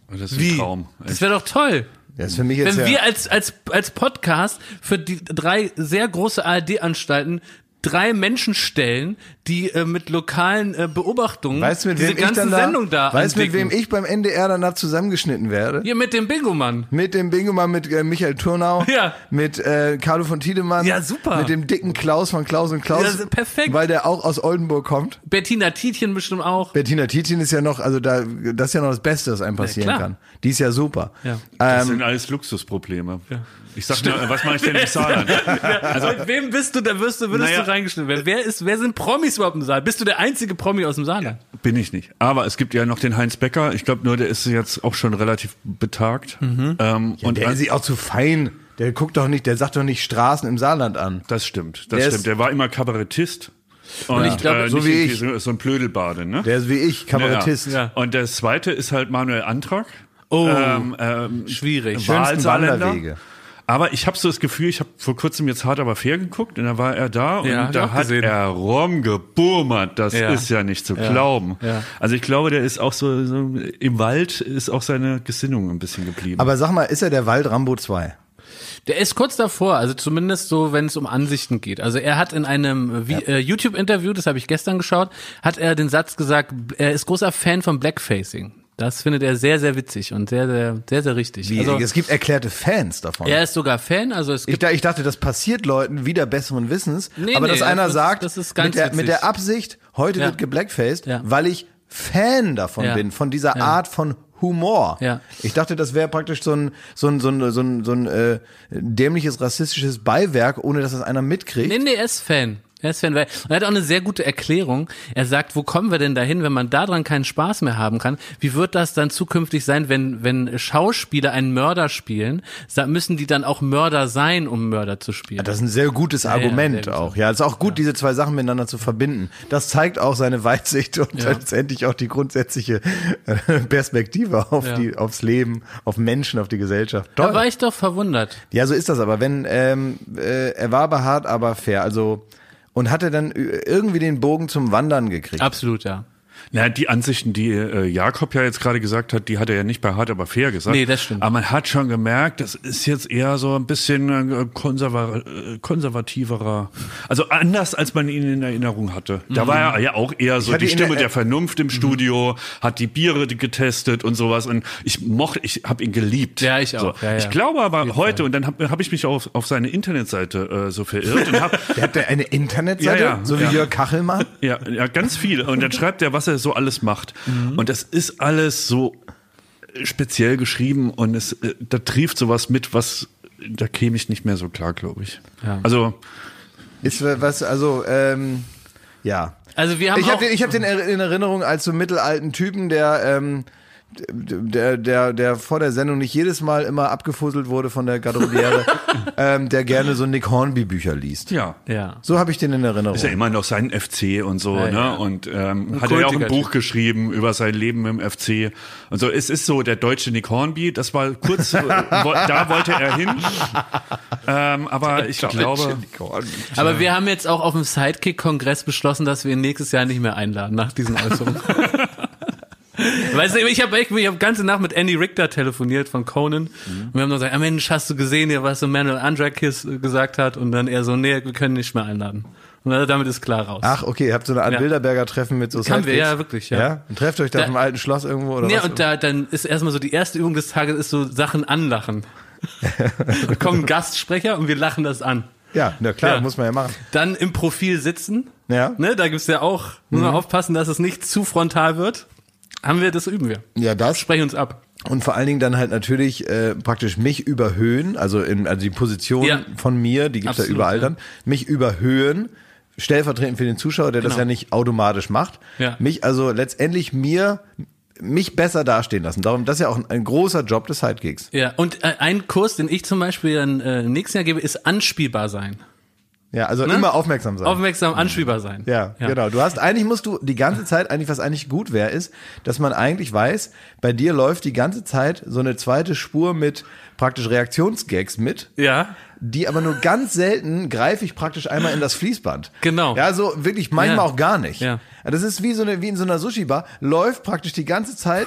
das ist Wie? ein Traum. Echt. Das wäre doch toll. Ja, ist für mich jetzt wenn ja wir als, als, als Podcast für die drei sehr große A R D-Anstalten drei Menschen stellen, die äh, mit lokalen äh, Beobachtungen weißt, mit diese ganze Sendung da, da Weißt du, mit wem ich beim N D R dann da zusammengeschnitten werde? Ja, mit dem Bingo-Mann. Mit dem Bingo-Mann, mit äh, Michael Turnau, ja. mit äh, Carlo von Tiedemann, ja, super. mit dem dicken Klaus von Klaus und Klaus, ja, perfekt. weil der auch aus Oldenburg kommt. Bettina Tietjen bestimmt auch. Bettina Tietjen ist ja noch, also da, das ist ja noch das Beste, was einem passieren ja, kann. Die ist ja super. Ja. Das ähm, sind alles Luxusprobleme. Ja. Ich sag nur, was mache ich denn im Saarland? Also, mit wem bist du, da wirst du, würdest naja. du reingeschnitten werden? Wer ist, wer sind Promis überhaupt im Saarland? Bist du der einzige Promi aus dem Saarland? Ja, bin ich nicht. Aber es gibt ja noch den Heinz Becker. Ich glaube nur, der ist jetzt auch schon relativ betagt. Mhm. Ähm, ja, und der ist sich auch zu fein. Der guckt doch nicht, der sagt doch nicht Straßen im Saarland an. Das stimmt, das der stimmt. Der war immer Kabarettist. Und, und ich glaube, äh, so wie ich. So, so ein Plödelbade, ne? Der ist wie ich, Kabarettist. Ja. Ja. Und das zweite ist halt Manuel Antrag. Oh, ähm, ähm, schwierig. Wahlsaarländer. Aber ich habe so das Gefühl, ich habe vor kurzem jetzt Hart aber fair geguckt und da war er da und ja, da hat gesehen. er rumgebummert. Das ja. ist ja nicht zu ja. glauben. Ja. Also ich glaube, der ist auch so, so, im Wald ist auch seine Gesinnung ein bisschen geblieben. Aber sag mal, ist er der Wald Rambo zwei? Der ist kurz davor, also zumindest so, wenn es um Ansichten geht. Also er hat in einem ja. äh, YouTube-Interview, das habe ich gestern geschaut, hat er den Satz gesagt, er ist großer Fan von Blackfacing. Das findet er sehr, sehr witzig und sehr, sehr, sehr, sehr richtig. Wie, also, es gibt erklärte Fans davon. Er ist sogar Fan. Also es gibt ich, ich dachte, das passiert Leuten wieder besseren Wissens. Nee, aber nee, dass einer das sagt, ist, das ist ganz mit, der, mit der Absicht, heute ja. wird geblackfaced, ja. weil ich Fan davon ja. bin, von dieser ja. Art von Humor. Ja. Ich dachte, das wäre praktisch so ein so ein so ein so ein, so ein äh, dämliches rassistisches Beiwerk, ohne dass das einer mitkriegt. Nee, nee, er ist Fan. Ja, Sven, weil, und er hat auch eine sehr gute Erklärung. Er sagt, wo kommen wir denn dahin, wenn man daran keinen Spaß mehr haben kann? Wie wird das dann zukünftig sein, wenn wenn Schauspieler einen Mörder spielen? Müssen die dann auch Mörder sein, um Mörder zu spielen? Ja, das ist ein sehr gutes Argument ja, ja, sehr auch. Gut. Ja, es ist auch gut, ja. diese zwei Sachen miteinander zu verbinden. Das zeigt auch seine Weitsicht und ja. letztendlich auch die grundsätzliche Perspektive auf ja. die aufs Leben, auf Menschen, auf die Gesellschaft. Toll. Da war ich doch verwundert. Ja, so ist das aber. Wenn ähm, äh, er war behaart, aber fair. Also und hat er dann irgendwie den Bogen zum Wandern gekriegt? Absolut, ja. Na, die Ansichten, die äh, Jakob ja jetzt gerade gesagt hat, die hat er ja nicht bei hart, aber fair gesagt. Nee, das stimmt. Aber man hat schon gemerkt, das ist jetzt eher so ein bisschen äh, konserva- äh, konservativerer, also anders, als man ihn in Erinnerung hatte. Mhm. Da war er ja auch eher so die Stimme der, der Vernunft im mhm. Studio, hat die Biere getestet und sowas. Und ich mochte, ich habe ihn geliebt. Ja, ich auch. So. Ja, ja. Ich glaube aber ich heute, und dann habe hab ich mich auch auf, auf seine Internetseite äh, so verirrt. Und hab, der hat eine Internetseite? Ja, ja, so wie ja. Jörg Kachelmann? Ja, ja, ganz viel. Und dann schreibt er, was er so alles macht. Mhm. Und das ist alles so speziell geschrieben und es da trieft sowas mit, was da käme ich nicht mehr so klar, glaube ich. Ja. Also ist was also ähm, ja. Also wir haben ich habe ich habe den in Erinnerung als so mittelalten Typen, der ähm, Der, der, der vor der Sendung nicht jedes Mal immer abgefusselt wurde von der Garderobiere, ähm, der gerne so Nick Hornby Bücher liest. Ja, ja. So habe ich den in Erinnerung. Ist ja immer noch sein F C und so, ja, ne? Ja. Und ähm, hat er ja auch ein Buch geschrieben über sein Leben im F C. Und so, es ist so der deutsche Nick Hornby. Das war kurz, da wollte er hin. Ähm, aber ich glaube. Aber wir haben jetzt auch auf dem Sidekick-Kongress beschlossen, dass wir ihn nächstes Jahr nicht mehr einladen nach diesen Äußerungen. Weißt du, ich habe echt, ich habe ganze Nacht mit Andy Richter telefoniert von Conan mhm. und wir haben dann gesagt, ah Mensch, hast du gesehen, hier, was so Manuel Andrakis gesagt hat und dann er so, nee, wir können nicht mehr einladen. Und also damit ist klar raus. Ach, okay, ihr habt so eine Art ja. Bilderberger Treffen mit so Sidekicks. Haben wir, ja, wirklich, ja. ja? Und trefft euch da, da im alten Schloss irgendwo oder ja, was? Ja, und da, dann ist erstmal so, die erste Übung des Tages ist so Sachen anlachen. Da kommt ein Gastsprecher und wir lachen das an. Ja, na klar, ja. muss man ja machen. Dann im Profil sitzen, ja. ne, da gibt's ja auch, muss man mhm. aufpassen, dass es nicht zu frontal wird. Haben wir, das üben wir. Ja, das. Sprechen uns ab. Und vor allen Dingen dann halt natürlich äh, praktisch mich überhöhen, also, in, also die Position ja. von mir, die gibt's ja überall ja. dann, mich überhöhen, stellvertretend für den Zuschauer, der genau. das ja nicht automatisch macht, ja. mich also letztendlich mir, mich besser dastehen lassen. Darum, das ist ja auch ein, ein großer Job des Sidekicks. Ja, und äh, ein Kurs, den ich zum Beispiel dann äh, nächstes Jahr gebe, ist anspielbar sein. Ja, also ne? immer aufmerksam sein. Aufmerksam, anspielbar sein. Ja, ja, genau. Du hast, eigentlich musst du die ganze Zeit, eigentlich was eigentlich gut wäre, ist, dass man eigentlich weiß, bei dir läuft die ganze Zeit so eine zweite Spur mit praktisch Reaktionsgags mit. Ja. Die aber nur ganz selten greife ich praktisch einmal in das Fließband. Genau. Ja, so wirklich manchmal ja. auch gar nicht. Ja. Das ist wie so eine, wie in so einer Sushi-Bar, läuft praktisch die ganze Zeit...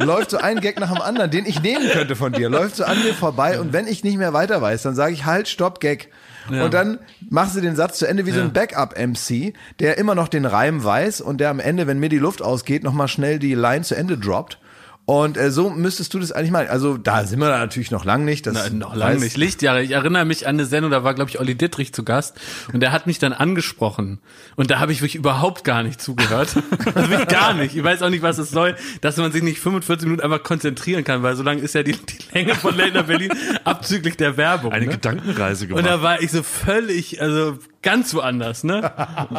Läuft so ein Gag nach dem anderen, den ich nehmen könnte von dir. Läuft so an mir vorbei und wenn ich nicht mehr weiter weiß, dann sage ich halt, stopp, Gag. Ja. Und dann machst du den Satz zu Ende wie ja. so ein Backup-M C, der immer noch den Reim weiß und der am Ende, wenn mir die Luft ausgeht, nochmal schnell die Line zu Ende droppt. Und äh, so müsstest du das eigentlich machen. Also da sind wir da natürlich noch lang nicht. Das Na, noch lang nicht. Lichtjahre. Ich erinnere mich an eine Sendung, da war, glaube ich, Olli Dittrich zu Gast. Und der hat mich dann angesprochen. Und da habe ich wirklich überhaupt gar nicht zugehört. Also wirklich gar nicht. Ich weiß auch nicht, was es soll, dass man sich nicht fünfundvierzig Minuten einfach konzentrieren kann, weil so lang ist ja die, die Länge von Late Night Berlin abzüglich der Werbung. Eine ne? Gedankenreise gemacht. Und da war ich so völlig, also... ganz woanders, ne?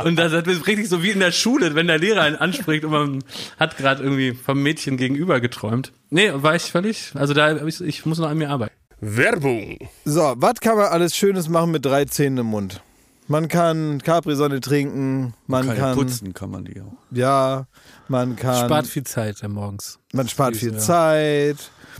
Und das hat mich richtig so wie in der Schule, wenn der Lehrer einen anspricht und man hat gerade irgendwie vom Mädchen gegenüber geträumt. Nee, war ich völlig, also da, ich, ich muss noch an mir arbeiten. Werbung. So, was kann man alles Schönes machen mit drei Zähnen im Mund? Man kann Capri-Sonne trinken, man, man kann, kann... putzen kann man die auch. Ja, man kann... Spart viel Zeit ja, morgens. Man spart viel ja. Zeit...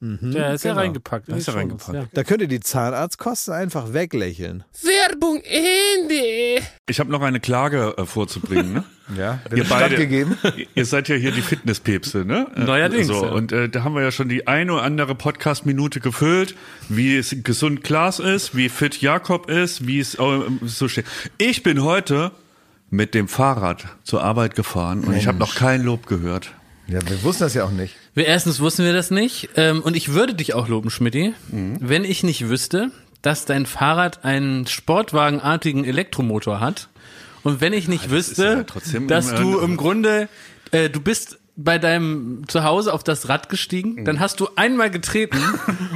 Mhm, ja, ist genau. ja reingepackt. Da, ist ja reingepackt. Ja. Da könnt ihr die Zahnarztkosten einfach weglächeln. Werbung Ende. Ich habe noch eine Klage äh, vorzubringen. Ne? Ja, ihr beide, gegeben. Ihr seid ja hier die Fitnesspäpste, ne? Neuerdings. So, ja. Und äh, da haben wir ja schon die eine oder andere Podcast-Minute gefüllt, wie es gesund Klaas ist, wie fit Jakob ist, wie es äh, so steht. Ich bin heute mit dem Fahrrad zur Arbeit gefahren und Mensch. Ich habe noch kein Lob gehört. Ja, wir wussten das ja auch nicht. Wir erstens wussten wir das nicht. Ähm, und ich würde dich auch loben, Schmidti, mhm. wenn ich nicht wüsste, dass dein Fahrrad einen sportwagenartigen Elektromotor hat. Und wenn ich nicht ah, wüsste, das ja dass du im Grunde, äh, du bist bei deinem Zuhause auf das Rad gestiegen, mhm. dann hast du einmal getreten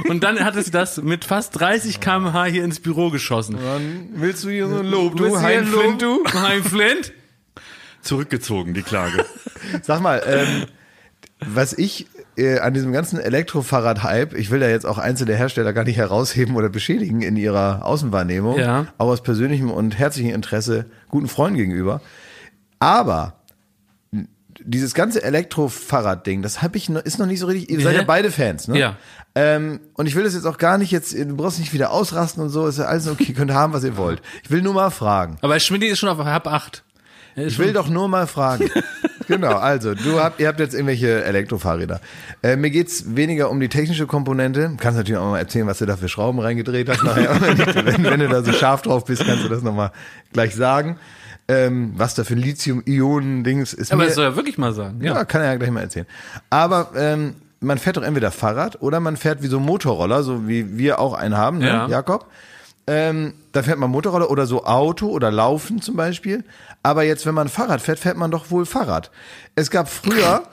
und dann hat es das mit fast dreißig Kilometer pro Stunde hier ins Büro geschossen. Dann willst du hier so ein Lob, du, du Hein Flint, du? Hein Flint? Zurückgezogen, die Klage. Sag mal, ähm, was ich äh, an diesem ganzen Elektrofahrrad-Hype, ich will da jetzt auch einzelne Hersteller gar nicht herausheben oder beschädigen in ihrer Außenwahrnehmung, ja. aber aus persönlichem und herzlichem Interesse guten Freunden gegenüber. Aber dieses ganze Elektrofahrrad-Ding, das hab ich noch, ist noch nicht so richtig, ihr seid ja beide Fans, ne? Ja. Ähm, und ich will das jetzt auch gar nicht jetzt, du brauchst nicht wieder ausrasten und so, ist ja alles okay, könnt haben, was ihr wollt. Ich will nur mal fragen. Aber Schmidti ist schon auf halb acht. Ich will doch nur mal fragen. Genau, also, du habt, ihr habt jetzt irgendwelche Elektrofahrräder. Äh, mir geht's weniger um die technische Komponente. Kannst natürlich auch mal erzählen, was du da für Schrauben reingedreht hast. Nachher. wenn, wenn du da so scharf drauf bist, kannst du das nochmal gleich sagen. Ähm, was da für Lithium-Ionen-Dings ist. Aber mir, das soll er wirklich mal sagen. Ja, ja, kann er ja gleich mal erzählen. Aber ähm, man fährt doch entweder Fahrrad oder man fährt wie so ein Motorroller, so wie wir auch einen haben, ne, ja. Jakob. Ähm, da fährt man Motorroller oder so Auto oder Laufen zum Beispiel. Aber jetzt, wenn man Fahrrad fährt, fährt man doch wohl Fahrrad. Es gab früher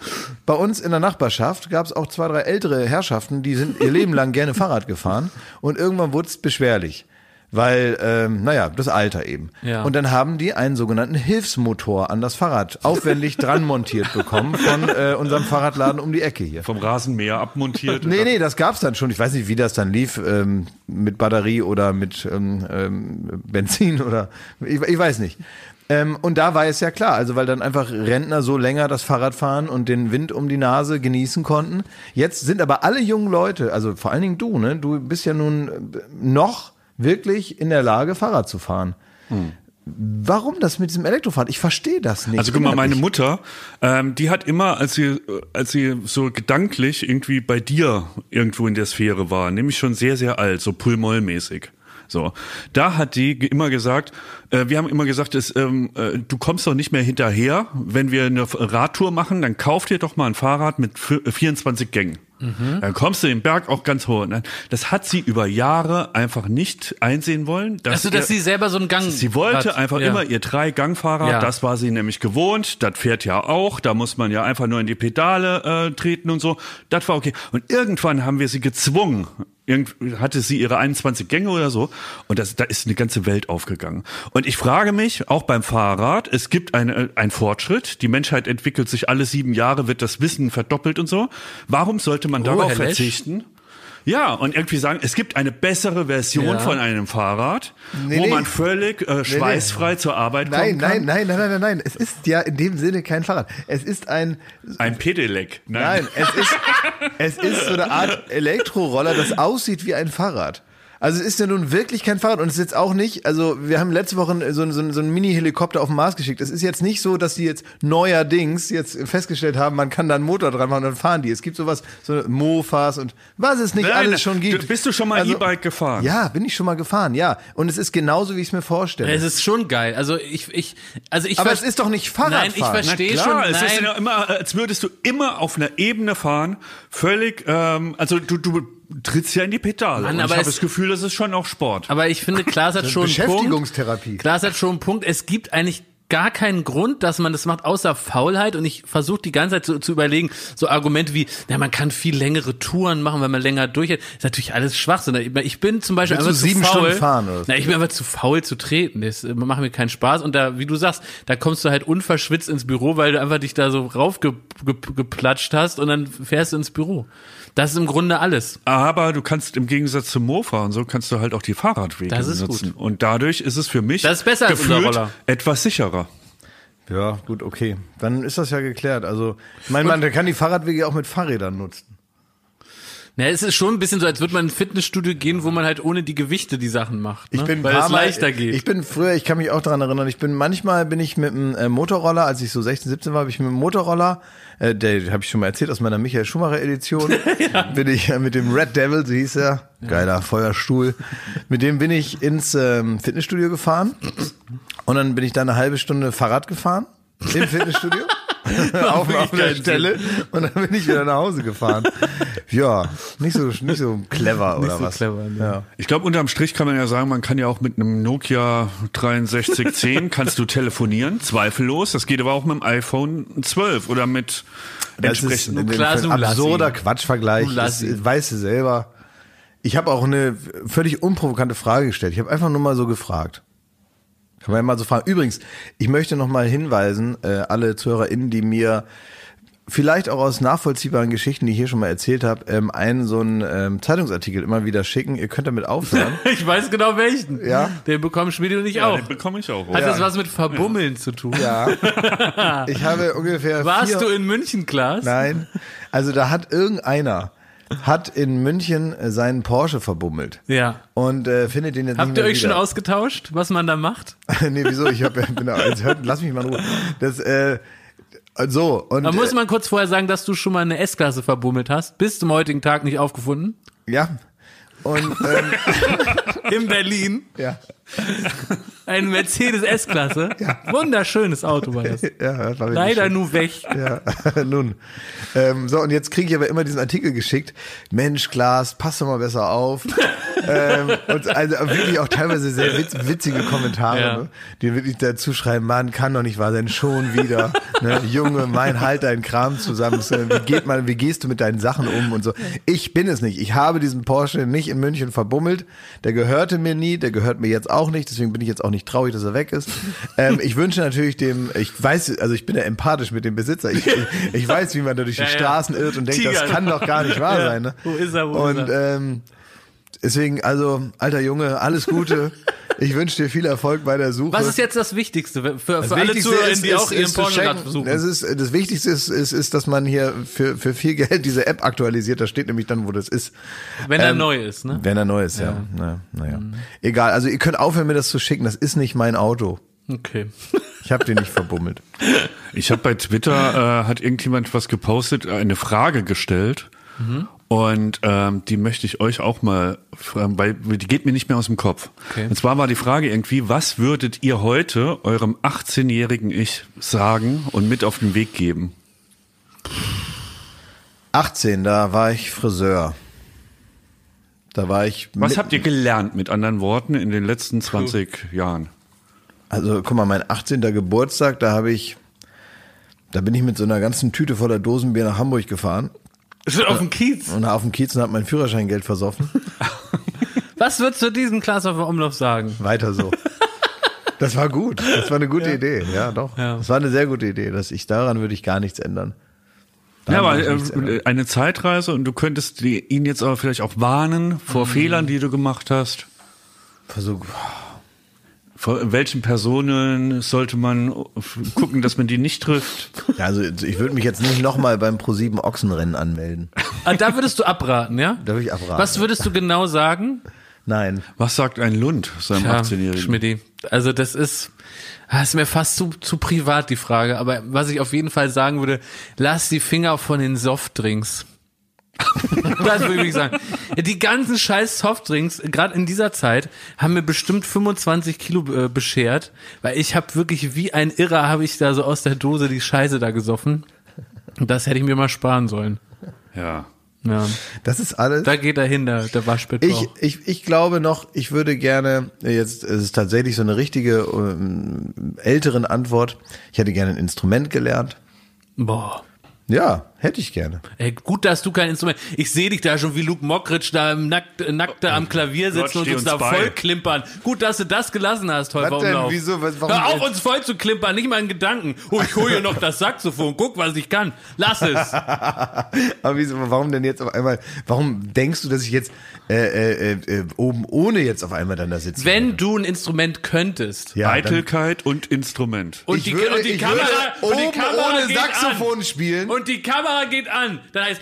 bei uns in der Nachbarschaft, gab es auch zwei, drei ältere Herrschaften, die sind ihr Leben lang gerne Fahrrad gefahren. Und irgendwann wurde es beschwerlich. Weil, ähm, naja, das Alter eben. Ja. Und dann haben die einen sogenannten Hilfsmotor an das Fahrrad aufwendig dran montiert bekommen von äh, unserem Fahrradladen um die Ecke hier. Vom Rasenmäher abmontiert? Nee, nee, das gab's dann schon. Ich weiß nicht, wie das dann lief, ähm, mit Batterie oder mit ähm, ähm, Benzin oder, ich, ich weiß nicht. Ähm, und da war es ja klar, also weil dann einfach Rentner so länger das Fahrrad fahren und den Wind um die Nase genießen konnten. Jetzt sind aber alle jungen Leute, also vor allen Dingen du, ne, du bist ja nun noch wirklich in der Lage, Fahrrad zu fahren. Hm. Warum das mit diesem Elektrofahrrad? Ich verstehe das nicht. Also guck mal, meine Mutter, ähm, die hat immer, als sie, als sie so gedanklich irgendwie bei dir irgendwo in der Sphäre war, nämlich schon sehr, sehr alt, so Pulmoll-mäßig. So, da hat die immer gesagt, äh, wir haben immer gesagt, es, ähm, äh, du kommst doch nicht mehr hinterher, wenn wir eine Radtour machen, dann kauf dir doch mal ein Fahrrad mit vierundzwanzig Gängen. Mhm. Dann kommst du den Berg auch ganz hoch. Das hat sie über Jahre einfach nicht einsehen wollen. Dass also, dass ihr, sie selber so einen Gang Sie wollte hat. einfach ja. immer ihr Drei-Gang-Fahrrad, ja. das war sie nämlich gewohnt, das fährt ja auch, da muss man ja einfach nur in die Pedale äh, treten und so. Das war okay. Und irgendwann haben wir sie gezwungen, Irgendwie hatte sie ihre einundzwanzig Gänge oder so und das, da ist eine ganze Welt aufgegangen. Und ich frage mich, auch beim Fahrrad, es gibt einen ein Fortschritt, die Menschheit entwickelt sich alle sieben Jahre, wird das Wissen verdoppelt und so. Warum sollte man oh, darauf verzichten? Ja, und irgendwie sagen, es gibt eine bessere Version ja. von einem Fahrrad, nee, wo nee. man völlig äh, schweißfrei nee, nee. zur Arbeit nein, kommen kann. Nein, nein, nein, nein, nein, nein. Es ist ja in dem Sinne kein Fahrrad. Es ist ein... Ein Pedelec. Nein, nein es, ist, es ist so eine Art Elektroroller, das aussieht wie ein Fahrrad. Also es ist ja nun wirklich kein Fahrrad und es ist jetzt auch nicht, also wir haben letzte Woche so, so, so einen Mini-Helikopter auf den Mars geschickt. Es ist jetzt nicht so, dass die jetzt neuerdings jetzt festgestellt haben, man kann da einen Motor dran machen und dann fahren die. Es gibt sowas, so Mofas und was es nicht Nein, alles schon gibt. Bist du schon mal also, E-Bike gefahren? Ja, bin ich schon mal gefahren, ja. Und es ist genauso, wie ich es mir vorstelle. Es ist schon geil. Also ich, ich, also ich. Aber ver- es ist doch nicht Fahrradfahren. Nein, ich verstehe schon. Nein. Es ist ja immer, als würdest du immer auf einer Ebene fahren, völlig, ähm, also du, du, trittst ja in die Pedale. Mann, ich habe das Gefühl, das ist schon auch Sport. Aber ich finde, Klaas hat schon einen Punkt. Beschäftigungstherapie. Klaas hat schon einen Punkt. Es gibt eigentlich gar keinen Grund, dass man das macht, außer Faulheit. Und ich versuche die ganze Zeit zu, zu überlegen, so Argumente wie, na, man kann viel längere Touren machen, wenn man länger durchhält. Das ist natürlich alles Schwachsinn. Ich bin zum Beispiel einfach zu sieben faul. Stunden fahren, oder? Na, ich bin einfach zu faul zu treten. Das macht mir keinen Spaß. Und da, wie du sagst, da kommst du halt unverschwitzt ins Büro, weil du einfach dich da so raufgeplatscht hast und dann fährst du ins Büro. Das ist im Grunde alles. Aber du kannst im Gegensatz zum Mofa und so, kannst du halt auch die Fahrradwege das ist nutzen. Gut. Und dadurch ist es für mich das ist besser gefühlt als etwas sicherer. Ja, gut, okay. Dann ist das ja geklärt. Also, ich meine, man kann die Fahrradwege auch mit Fahrrädern nutzen. Na, es ist schon ein bisschen so, als würde man in ein Fitnessstudio gehen, wo man halt ohne die Gewichte die Sachen macht, ne? Ich bin weil es leichter mal, geht. Ich bin früher, ich kann mich auch daran erinnern, ich bin manchmal bin ich mit einem äh, Motorroller, als ich so sechzehn, siebzehn war, bin ich mit einem Motorroller, äh, der habe ich schon mal erzählt, aus meiner Michael Schumacher Edition, ja. bin ich äh, mit dem Red Devil, so hieß er, ja. geiler Feuerstuhl, mit dem bin ich ins ähm, Fitnessstudio gefahren und dann bin ich da eine halbe Stunde Fahrrad gefahren im Fitnessstudio. auf auf der Stelle und dann bin ich wieder nach Hause gefahren. Ja, nicht so nicht so clever oder so was. Clever, ne. ja. Ich glaube, unterm Strich kann man ja sagen, man kann ja auch mit einem Nokia sechs drei eins null kannst du telefonieren, zweifellos. Das geht aber auch mit dem iPhone zwölf oder mit das entsprechenden. Ist klar, ein absurder Quatschvergleich, das weißt du selber. Ich habe auch eine völlig unprovokante Frage gestellt. Ich habe einfach nur mal so gefragt. Kann man ja mal so fragen. Übrigens, ich möchte noch mal hinweisen, äh, alle ZuhörerInnen, die mir vielleicht auch aus nachvollziehbaren Geschichten, die ich hier schon mal erzählt habe, ähm, einen so einen ähm, Zeitungsartikel immer wieder schicken. Ihr könnt damit aufhören. Ich weiß genau welchen. Ja? Den bekommen Schmiede und ich ja, auch. Den bekomme ich auch. Oder? Hat das was mit Verbummeln ja. zu tun? Ja. Ich habe ungefähr Warst vier... du in München, Klaas? Nein. Also da hat irgendeiner... hat in München seinen Porsche verbummelt. Ja. Und äh, findet den jetzt Habt nicht mehr Habt ihr euch wieder. Schon ausgetauscht, was man da macht? Nee, wieso? Ich hab, bin da, also, lass mich mal in Ruhe. Das, äh, so. Und, man muss äh, mal kurz vorher sagen, dass du schon mal eine S-Klasse verbummelt hast. Bis zum heutigen Tag nicht aufgefunden. Ja. Und ähm, in Berlin. Ja. Ein Mercedes S-Klasse. Ja. Wunderschönes Auto war das. Ja, das war leider schön. Nur weg. Ja, nun. Ähm, so, und jetzt kriege ich aber immer diesen Artikel geschickt. Mensch, Klaas, pass doch mal besser auf. ähm, und also wirklich auch teilweise sehr witz, witzige Kommentare, ja. ne? Die wirklich dazu schreiben, Mann, kann doch nicht wahr sein, schon wieder. Ne? Junge, mein, halt deinen Kram zusammen. Wie, geht man, wie gehst du mit deinen Sachen um und so. Ich bin es nicht. Ich habe diesen Porsche nicht in München verbummelt. Der gehörte mir nie, der gehört mir jetzt auch. Auch nicht, deswegen bin ich jetzt auch nicht traurig, dass er weg ist. Ähm, ich wünsche natürlich dem, ich weiß, also ich bin ja empathisch mit dem Besitzer. Ich, ich, ich weiß, wie man da durch die ja, Straßen ja. irrt und denkt, Tiger. Das kann doch gar nicht wahr ja. sein. Ne? Wo ist er, wo und, ist er? Ähm, deswegen, also, alter Junge, alles Gute. Ich wünsche dir viel Erfolg bei der Suche. Was ist jetzt das Wichtigste für, für alle Zuhörerinnen, die auch ihren Pornografen suchen? Das, ist, das Wichtigste ist, ist, ist, dass man hier für, für viel Geld diese App aktualisiert. Da steht nämlich dann, wo das ist. Wenn ähm, er neu ist, ne? Wenn er neu ist, ja. ja. Na, naja. Mhm. Egal, also ihr könnt aufhören, mir das zu schicken. Das ist nicht mein Auto. Okay. Ich habe den nicht verbummelt. Ich habe bei Twitter, äh, hat irgendjemand was gepostet, eine Frage gestellt. Mhm. Und ähm, die möchte ich euch auch mal fragen, weil die geht mir nicht mehr aus dem Kopf. Okay. Und zwar war die Frage irgendwie, was würdet ihr heute eurem achtzehnjährigen Ich sagen und mit auf den Weg geben? achtzehn, da war ich Friseur. Da war ich. Was habt ihr gelernt, mit anderen Worten, in den letzten zwanzig cool. Jahren? Also guck mal, mein achtzehnten Geburtstag, da habe ich, da bin ich mit so einer ganzen Tüte voller Dosenbier nach Hamburg gefahren. Ist auf dem Kiez? Und auf dem Kiez und hat mein Führerscheingeld versoffen. Was würdest du diesem Klaas auf dem Umlauf sagen? Weiter so. Das war gut. Das war eine gute ja. Idee. Ja, doch. Ja. Das war eine sehr gute Idee. Dass ich, daran würde ich gar nichts ändern. Ja, aber äh, eine Zeitreise, und du könntest die, ihn jetzt aber vielleicht auch warnen vor mhm. Fehlern, die du gemacht hast. Versuch. Vor welchen Personen sollte man gucken, dass man die nicht trifft? Ja, also ich würde mich jetzt nicht nochmal beim ProSieben Ochsenrennen anmelden. Ah, da würdest du abraten, ja? Da würde ich abraten. Was würdest du genau sagen? Nein. Was sagt ein Lund seinem ja, achtzehnjährigen? Schmidti, also das ist, das ist mir fast zu, zu privat die Frage, aber was ich auf jeden Fall sagen würde, lass die Finger von den Softdrinks. Das würde ich sagen. Die ganzen scheiß Softdrinks, gerade in dieser Zeit, haben mir bestimmt fünfundzwanzig Kilo äh, beschert, weil ich habe wirklich wie ein Irrer, habe ich da so aus der Dose die Scheiße da gesoffen. Das hätte ich mir mal sparen sollen. Ja. Ja. Das ist alles. Da geht er hin, der, der Waschbitbauch. Ich, ich, ich glaube noch, ich würde gerne, jetzt ist es tatsächlich so eine richtige ähm, älteren Antwort, ich hätte gerne ein Instrument gelernt. Boah. Ja, hätte ich gerne. Ey, gut, dass du kein Instrument... Ich sehe dich da schon wie Luke Mockridge da nackt, nackt da am Klavier sitzen Gott, und uns, uns da bei. voll klimpern. Gut, dass du das gelassen hast, heute auf Umlauf. Wieso, was, warum Hör auf, uns voll zu klimpern, nicht mal in Gedanken. Oh, ich hole hier noch das Saxophon, guck, was ich kann. Lass es. Aber wieso, warum denn jetzt auf einmal... Warum denkst du, dass ich jetzt äh, äh, äh, oben ohne jetzt auf einmal dann da sitze? Wenn würde? du ein Instrument könntest. Ja, Eitelkeit und Instrument. Und ich die, würde, und die ich Kamera, würde und die oben Kamera ohne Saxophon an. spielen. Und die Kamera geht an, dann heißt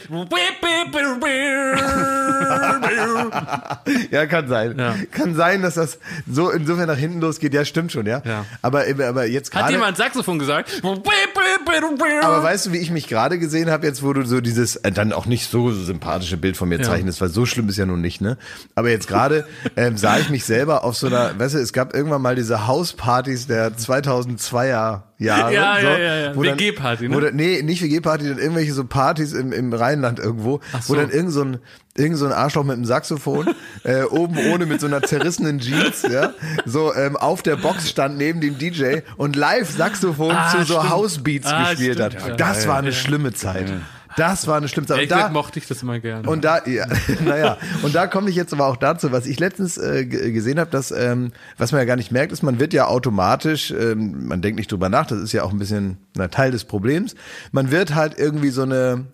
ja, kann sein. Ja. Kann sein, dass das so insofern nach hinten losgeht. Ja, stimmt schon, ja. ja. Aber, aber jetzt gerade... Hat jemand Saxophon gesagt? Aber weißt du, wie ich mich gerade gesehen habe, jetzt wo du so dieses äh, dann auch nicht so, so sympathische Bild von mir ja. zeichnest, weil so schlimm ist ja nun nicht, ne? Aber jetzt gerade ähm, sah ich mich selber auf so einer, weißt du, es gab irgendwann mal diese Hauspartys der zweitausendzweier Jahre. Ja, so, ja, ja, ja. W G-Party, ne? Wo dann, nee, nicht W G-Party, dann irgendwelche so Partys im, im Rheinland irgendwo, so. Wo dann irgend so ein, irgend so ein Arschloch mit einem Saxophon, äh, oben ohne mit so einer zerrissenen Jeans, ja, so ähm, auf der Box stand neben dem D J und live Saxophon ah, zu so Housebeats ah, gespielt stimmt. hat. Ja, das ja, war eine ja. schlimme Zeit. Ja. Das war eine schlimme Zeit. Ehrlich gesagt mochte ich das mal gerne. Und da, ja, naja, und da komme ich jetzt aber auch dazu, was ich letztens äh, g- gesehen habe, dass, ähm, was man ja gar nicht merkt, ist, man wird ja automatisch, ähm, man denkt nicht drüber nach, das ist ja auch ein bisschen ein Teil des Problems, man wird halt irgendwie so eine,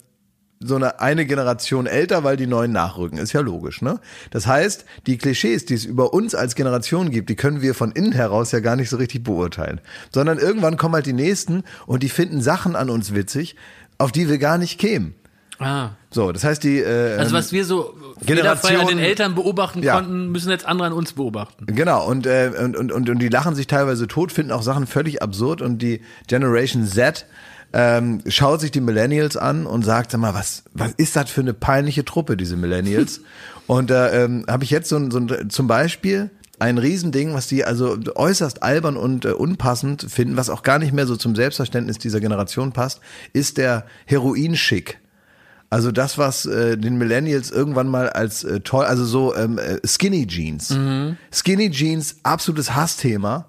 so eine, eine Generation älter, weil die Neuen nachrücken. Ist ja logisch, ne? Das heißt, die Klischees, die es über uns als Generation gibt, die können wir von innen heraus ja gar nicht so richtig beurteilen. Sondern irgendwann kommen halt die Nächsten und die finden Sachen an uns witzig, auf die wir gar nicht kämen. Ah. So, das heißt die äh, also was wir so Generation an den Eltern beobachten ja. konnten, müssen jetzt andere an uns beobachten. Genau, und, äh, und, und, und die lachen sich teilweise tot, finden auch Sachen völlig absurd, und die Generation Z ähm, schaut sich die Millennials an und sagt, sag mal, was, was ist das für eine peinliche Truppe, diese Millennials? Und da äh, ähm, habe ich jetzt so, so ein, zum Beispiel... ein Riesending, was die also äußerst albern und äh, unpassend finden, was auch gar nicht mehr so zum Selbstverständnis dieser Generation passt, ist der Heroin-Schick. Also das, was äh, den Millennials irgendwann mal als äh, toll, also so ähm, äh, Skinny Jeans. Mhm. Skinny Jeans, absolutes Hassthema.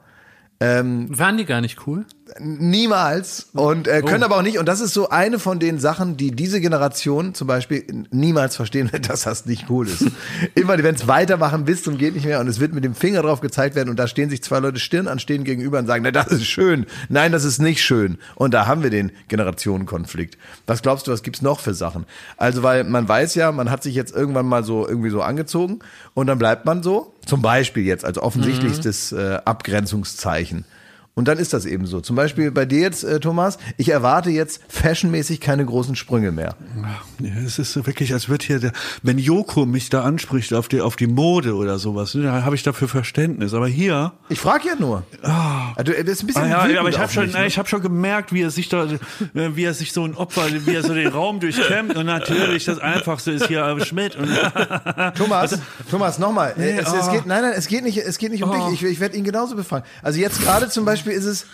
Ähm, Waren die gar nicht cool? Niemals. Und äh, können oh. aber auch nicht. Und das ist so eine von den Sachen, die diese Generation zum Beispiel niemals verstehen wird, dass das nicht cool ist. Immer, wenn es weitermachen bis zum geht nicht mehr, und es wird mit dem Finger drauf gezeigt werden, und da stehen sich zwei Leute Stirn an Stirn gegenüber und sagen, na, das ist schön. Nein, das ist nicht schön. Und da haben wir den Generationenkonflikt. Was glaubst du, was gibt's noch für Sachen? Also, weil man weiß ja, man hat sich jetzt irgendwann mal so irgendwie so angezogen, und dann bleibt man so. Zum Beispiel jetzt als offensichtlichstes äh, Abgrenzungszeichen. Und dann ist das eben so. Zum Beispiel bei dir jetzt, äh, Thomas, ich erwarte jetzt fashionmäßig keine großen Sprünge mehr. Es ist wirklich, als wird hier, der, wenn Joko mich da anspricht auf die, auf die Mode oder sowas, da habe ich dafür Verständnis. Aber hier... Ich frage ja nur. Oh. Also, das ist ein bisschen ah, ja, aber ich habe schon, ne? hab schon gemerkt, wie er sich da, wie er sich so ein Opfer, wie er so den Raum durchkämmt. Und natürlich, das Einfachste ist hier Schmidt. Und Thomas, also, Thomas, nochmal. Nee, es, oh. es geht, nein, nein, es geht nicht, es geht nicht um oh. dich. Ich, ich werde ihn genauso befragen. Also jetzt gerade zum Beispiel ist es,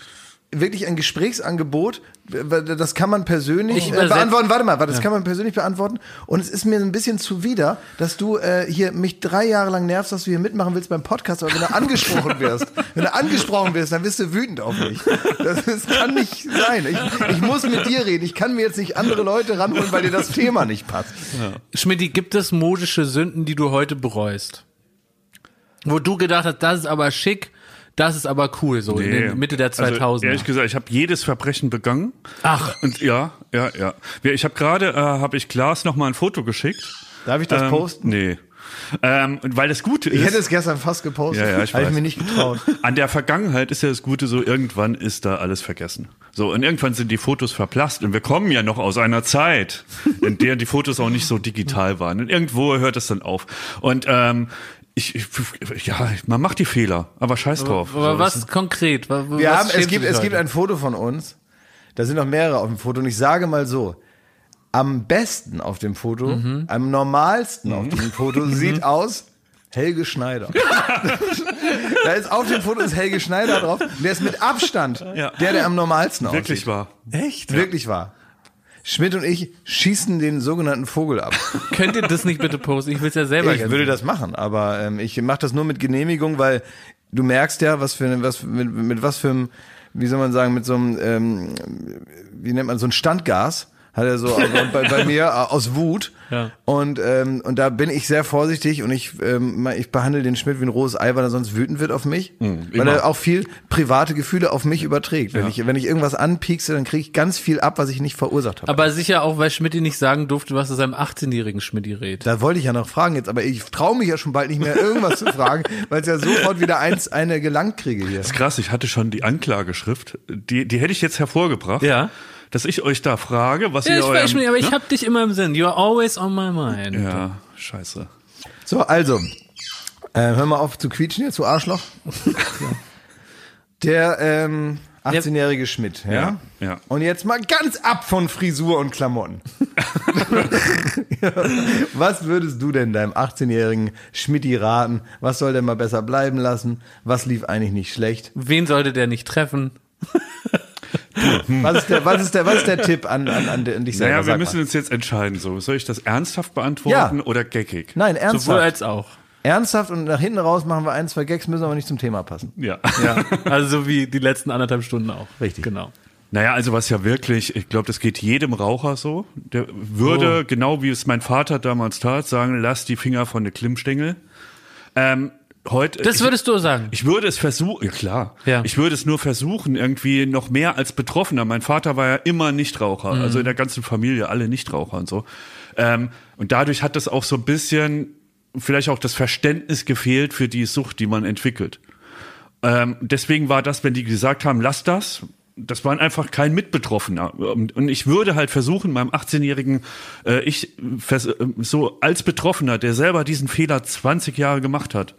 wirklich ein Gesprächsangebot, das kann man persönlich äh, beantworten. Warte mal, das ja. kann man persönlich beantworten. Und es ist mir ein bisschen zuwider, dass du äh, hier mich drei Jahre lang nervst, dass du hier mitmachen willst beim Podcast, aber wenn du angesprochen wirst, wenn du angesprochen wirst, dann wirst du wütend auf mich. Das, das kann nicht sein. Ich, ich muss mit dir reden. Ich kann mir jetzt nicht andere Leute ranholen, weil dir das Thema nicht passt. Ja. Schmidti, gibt es modische Sünden, die du heute bereust? Wo du gedacht hast, das ist aber schick, das ist aber cool, so nee. in der Mitte der zweitausender. Also, ehrlich gesagt, ich habe jedes Verbrechen begangen. Ach. Und ja, ja, ja. Ich habe gerade, äh, habe ich Klaas nochmal ein Foto geschickt. Darf ich das ähm, posten? Nee. Ähm, weil das Gute ist... Ich hätte es gestern fast gepostet, ja, ja, ich habe ich mir nicht getraut. An der Vergangenheit ist ja das Gute so, irgendwann ist da alles vergessen. So, und irgendwann sind die Fotos verblasst. Und wir kommen ja noch aus einer Zeit, in der die Fotos auch nicht so digital waren. Und irgendwo hört es dann auf. Und ähm... Ich, ich, ja, man macht die Fehler, aber scheiß drauf. Aber was so. konkret? Was Wir haben, es gibt, es gibt ein Foto von uns, da sind noch mehrere auf dem Foto und ich sage mal so, am besten auf dem Foto, mhm. am normalsten mhm. auf dem Foto sieht aus Helge Schneider. Da ist auf dem Foto ist Helge Schneider drauf, der ist mit Abstand ja. der, der am normalsten aussieht. Wirklich wahr. Echt? Wirklich ja. wahr. Schmidt und ich schießen den sogenannten Vogel ab. Könnt ihr das nicht bitte posten? Ich will es ja selber. Ich gerne. würde das machen, aber ähm, ich mache das nur mit Genehmigung, weil du merkst ja, was für was mit, mit was für einem, wie soll man sagen, mit so einem, ähm, wie nennt man so ein Standgas, hat er so bei, bei mir aus Wut. Ja. Und ähm, und da bin ich sehr vorsichtig und ich ähm, ich behandle den Schmidt wie ein rohes Ei, weil er sonst wütend wird auf mich, mhm, weil er auch viel private Gefühle auf mich überträgt. Wenn ja. ich wenn ich irgendwas anpiekse, dann kriege ich ganz viel ab, was ich nicht verursacht habe. Aber sicher auch, weil Schmidt nicht sagen durfte, was er seinem achtzehnjährigen Schmidt redet. Da wollte ich ja noch fragen jetzt, aber ich traue mich ja schon bald nicht mehr irgendwas zu fragen, weil es ja sofort wieder eins eine gelangt kriege hier. Das ist krass, ich hatte schon die Anklageschrift, die die hätte ich jetzt hervorgebracht. Ja. Dass ich euch da frage, was ja, ihr ich eurem... Ja, ich weiß nicht, aber ne? ich hab dich immer im Sinn. You're always on my mind. Ja, scheiße. So, also, äh, hör mal auf zu quietschen jetzt, du Arschloch. Der ähm, achtzehnjährige Schmidt, ja? Ja, ja. Und jetzt mal ganz ab von Frisur und Klamotten. Was würdest du denn deinem achtzehnjährigen Schmidti raten? Was soll der mal besser bleiben lassen? Was lief eigentlich nicht schlecht? Wen sollte der nicht treffen? Was ist der, was ist der, was ist der Tipp an, an, an dich selber? Naja, wir müssen uns jetzt entscheiden. So, soll ich das ernsthaft beantworten ja. oder geckig? Nein, ernsthaft. Sowohl als auch. Ernsthaft und nach hinten raus machen wir ein, zwei Gags, müssen aber nicht zum Thema passen. Ja. ja. Also so wie die letzten anderthalb Stunden auch. Richtig. Genau. Naja, also was ja wirklich, ich glaube, das geht jedem Raucher so. Der würde, oh. genau wie es mein Vater damals tat, sagen, lass die Finger von der Klimmstängel. Ähm, Heute, das würdest ich, du sagen? Ich würde es versuchen, ja klar, ja. ich würde es nur versuchen, irgendwie noch mehr als Betroffener. Mein Vater war ja immer Nichtraucher, mhm. also in der ganzen Familie alle Nichtraucher und so. Ähm, und dadurch hat das auch so ein bisschen, vielleicht auch das Verständnis gefehlt für die Sucht, die man entwickelt. Ähm, deswegen war das, wenn die gesagt haben, lass das, das waren einfach kein Mitbetroffener. Und ich würde halt versuchen, meinem achtzehnjährigen, äh, ich so als Betroffener, der selber diesen Fehler zwanzig Jahre gemacht hat,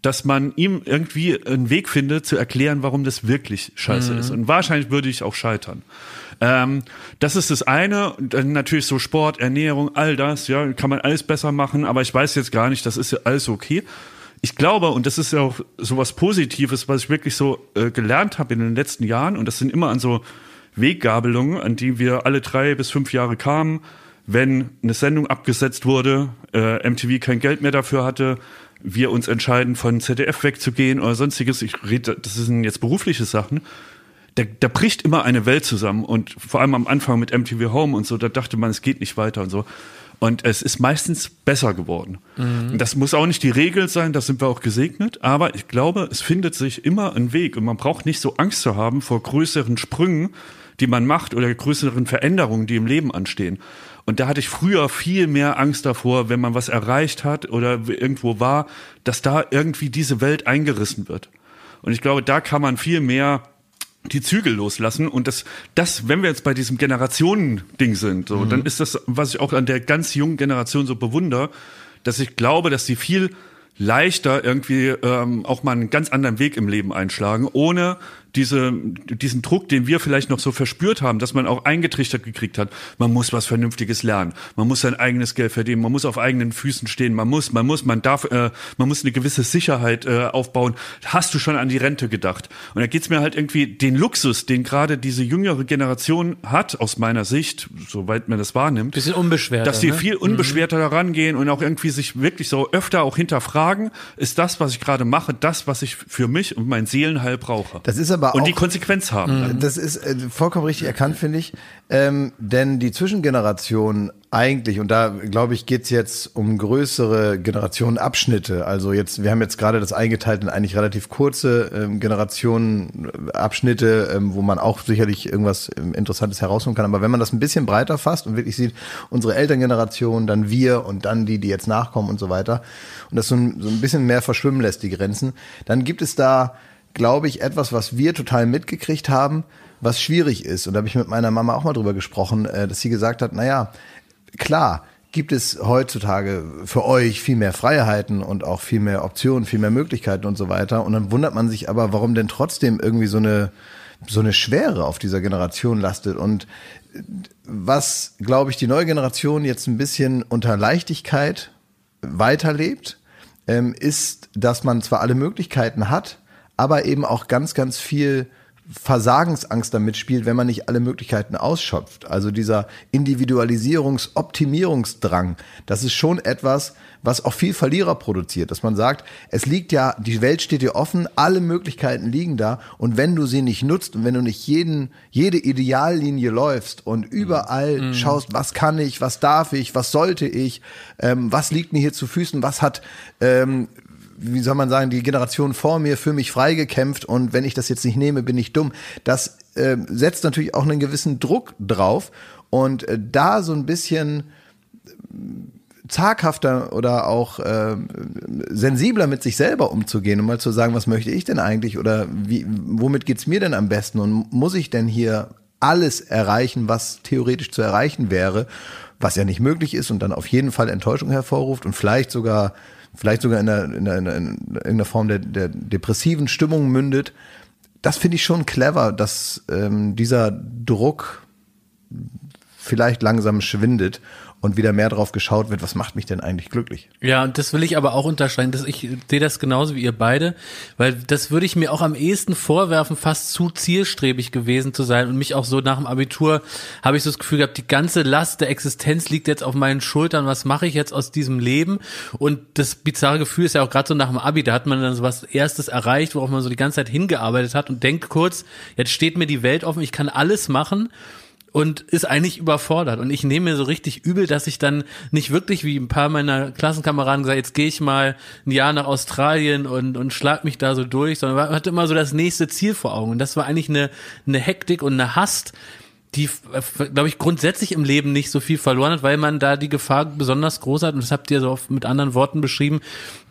dass man ihm irgendwie einen Weg findet, zu erklären, warum das wirklich scheiße mhm. ist. Und wahrscheinlich würde ich auch scheitern. Ähm, das ist das eine. Und dann natürlich so Sport, Ernährung, all das, ja, kann man alles besser machen. Aber ich weiß jetzt gar nicht, das ist ja alles okay. Ich glaube, und das ist ja auch so was Positives, was ich wirklich so äh, gelernt habe in den letzten Jahren. Und das sind immer an so Weggabelungen, an die wir alle drei bis fünf Jahre kamen. Wenn eine Sendung abgesetzt wurde, äh, M T V kein Geld mehr dafür hatte, wir uns entscheiden, von Z D F wegzugehen oder sonstiges, ich rede, das sind jetzt berufliche Sachen, da, da bricht immer eine Welt zusammen und vor allem am Anfang mit M T V Home und so, da dachte man, es geht nicht weiter und so. Und es ist meistens besser geworden. Mhm. Das muss auch nicht die Regel sein, da sind wir auch gesegnet, aber ich glaube, es findet sich immer ein Weg und man braucht nicht so Angst zu haben vor größeren Sprüngen, die man macht oder größeren Veränderungen, die im Leben anstehen. Und da hatte ich früher viel mehr Angst davor, wenn man was erreicht hat oder irgendwo war, dass da irgendwie diese Welt eingerissen wird. Und ich glaube, da kann man viel mehr die Zügel loslassen. Und das, das, wenn wir jetzt bei diesem Generationen-Ding sind, so, mhm. dann ist das, was ich auch an der ganz jungen Generation so bewundere, dass ich glaube, dass sie viel leichter irgendwie ähm, auch mal einen ganz anderen Weg im Leben einschlagen, ohne diese, diesen Druck, den wir vielleicht noch so verspürt haben, dass man auch eingetrichtert gekriegt hat, man muss was Vernünftiges lernen, man muss sein eigenes Geld verdienen, man muss auf eigenen Füßen stehen, man muss, man muss, man darf, äh, man muss eine gewisse Sicherheit äh, aufbauen. Hast du schon an die Rente gedacht? Und da geht's mir halt irgendwie den Luxus, den gerade diese jüngere Generation hat, aus meiner Sicht, soweit man das wahrnimmt. Bisschen unbeschwerter. Dass sie ne? viel unbeschwerter mhm. herangehen und auch irgendwie sich wirklich so öfter auch hinterfragen, ist das, was ich gerade mache, das, was ich für mich und mein Seelenheil brauche. Das ist aber und auch, die Konsequenz haben. Mhm. Das ist äh, vollkommen richtig erkannt, finde ich. Ähm, denn die Zwischengeneration eigentlich, und da glaube ich, geht's jetzt um größere Generationenabschnitte. Also jetzt, wir haben jetzt gerade das eingeteilt in eigentlich relativ kurze ähm, Generationenabschnitte, ähm, wo man auch sicherlich irgendwas ähm, Interessantes herausholen kann. Aber wenn man das ein bisschen breiter fasst und wirklich sieht, unsere Elterngeneration, dann wir und dann die, die jetzt nachkommen und so weiter, und das so ein, so ein bisschen mehr verschwimmen lässt, die Grenzen, dann gibt es da, glaube ich, etwas, was wir total mitgekriegt haben, was schwierig ist. Und da habe ich mit meiner Mama auch mal drüber gesprochen, äh, dass sie gesagt hat, naja, klar, gibt es heutzutage für euch viel mehr Freiheiten und auch viel mehr Optionen, viel mehr Möglichkeiten und so weiter. Und dann wundert man sich aber, warum denn trotzdem irgendwie so eine, so eine Schwere auf dieser Generation lastet. Und was, glaube ich, die neue Generation jetzt ein bisschen unter Leichtigkeit weiterlebt, ist, dass man zwar alle Möglichkeiten hat, aber eben auch ganz, ganz viel Versagensangst damit spielt, wenn man nicht alle Möglichkeiten ausschöpft. Also dieser Individualisierungs-Optimierungsdrang, das ist schon etwas, was auch viel Verlierer produziert, dass man sagt, es liegt ja, die Welt steht dir offen, alle Möglichkeiten liegen da und wenn du sie nicht nutzt und wenn du nicht jeden, jede Ideallinie läufst und überall mhm. schaust, was kann ich, was darf ich, was sollte ich, ähm, was liegt mir hier zu Füßen, was hat ähm, wie soll man sagen, die Generation vor mir für mich freigekämpft und wenn ich das jetzt nicht nehme, bin ich dumm. Das äh, setzt natürlich auch einen gewissen Druck drauf und äh, da so ein bisschen zaghafter oder auch äh, sensibler mit sich selber umzugehen und mal zu sagen, was möchte ich denn eigentlich oder wie, womit geht's mir denn am besten und muss ich denn hier alles erreichen, was theoretisch zu erreichen wäre, was ja nicht möglich ist und dann auf jeden Fall Enttäuschung hervorruft und vielleicht sogar vielleicht sogar in einer, in einer, in einer Form der, der depressiven Stimmung mündet. Das finde ich schon clever, dass ähm, dieser Druck vielleicht langsam schwindet und wieder mehr drauf geschaut wird, was macht mich denn eigentlich glücklich? Ja, und das will ich aber auch unterscheiden. Das, ich sehe das genauso wie ihr beide, weil das würde ich mir auch am ehesten vorwerfen, fast zu zielstrebig gewesen zu sein und mich auch so nach dem Abitur habe ich so das Gefühl gehabt, die ganze Last der Existenz liegt jetzt auf meinen Schultern, was mache ich jetzt aus diesem Leben? Und das bizarre Gefühl ist ja auch gerade so nach dem Abi, da hat man dann so was Erstes erreicht, worauf man so die ganze Zeit hingearbeitet hat und denkt kurz, jetzt steht mir die Welt offen, ich kann alles machen. Und ist eigentlich überfordert. Und ich nehme mir so richtig übel, dass ich dann nicht wirklich wie ein paar meiner Klassenkameraden gesagt, jetzt gehe ich mal ein Jahr nach Australien und und schlag mich da so durch, sondern man hatte immer so das nächste Ziel vor Augen. Und das war eigentlich eine eine Hektik und eine Hast, die, glaube ich, grundsätzlich im Leben nicht so viel verloren hat, weil man da die Gefahr besonders groß hat, und das habt ihr so oft mit anderen Worten beschrieben,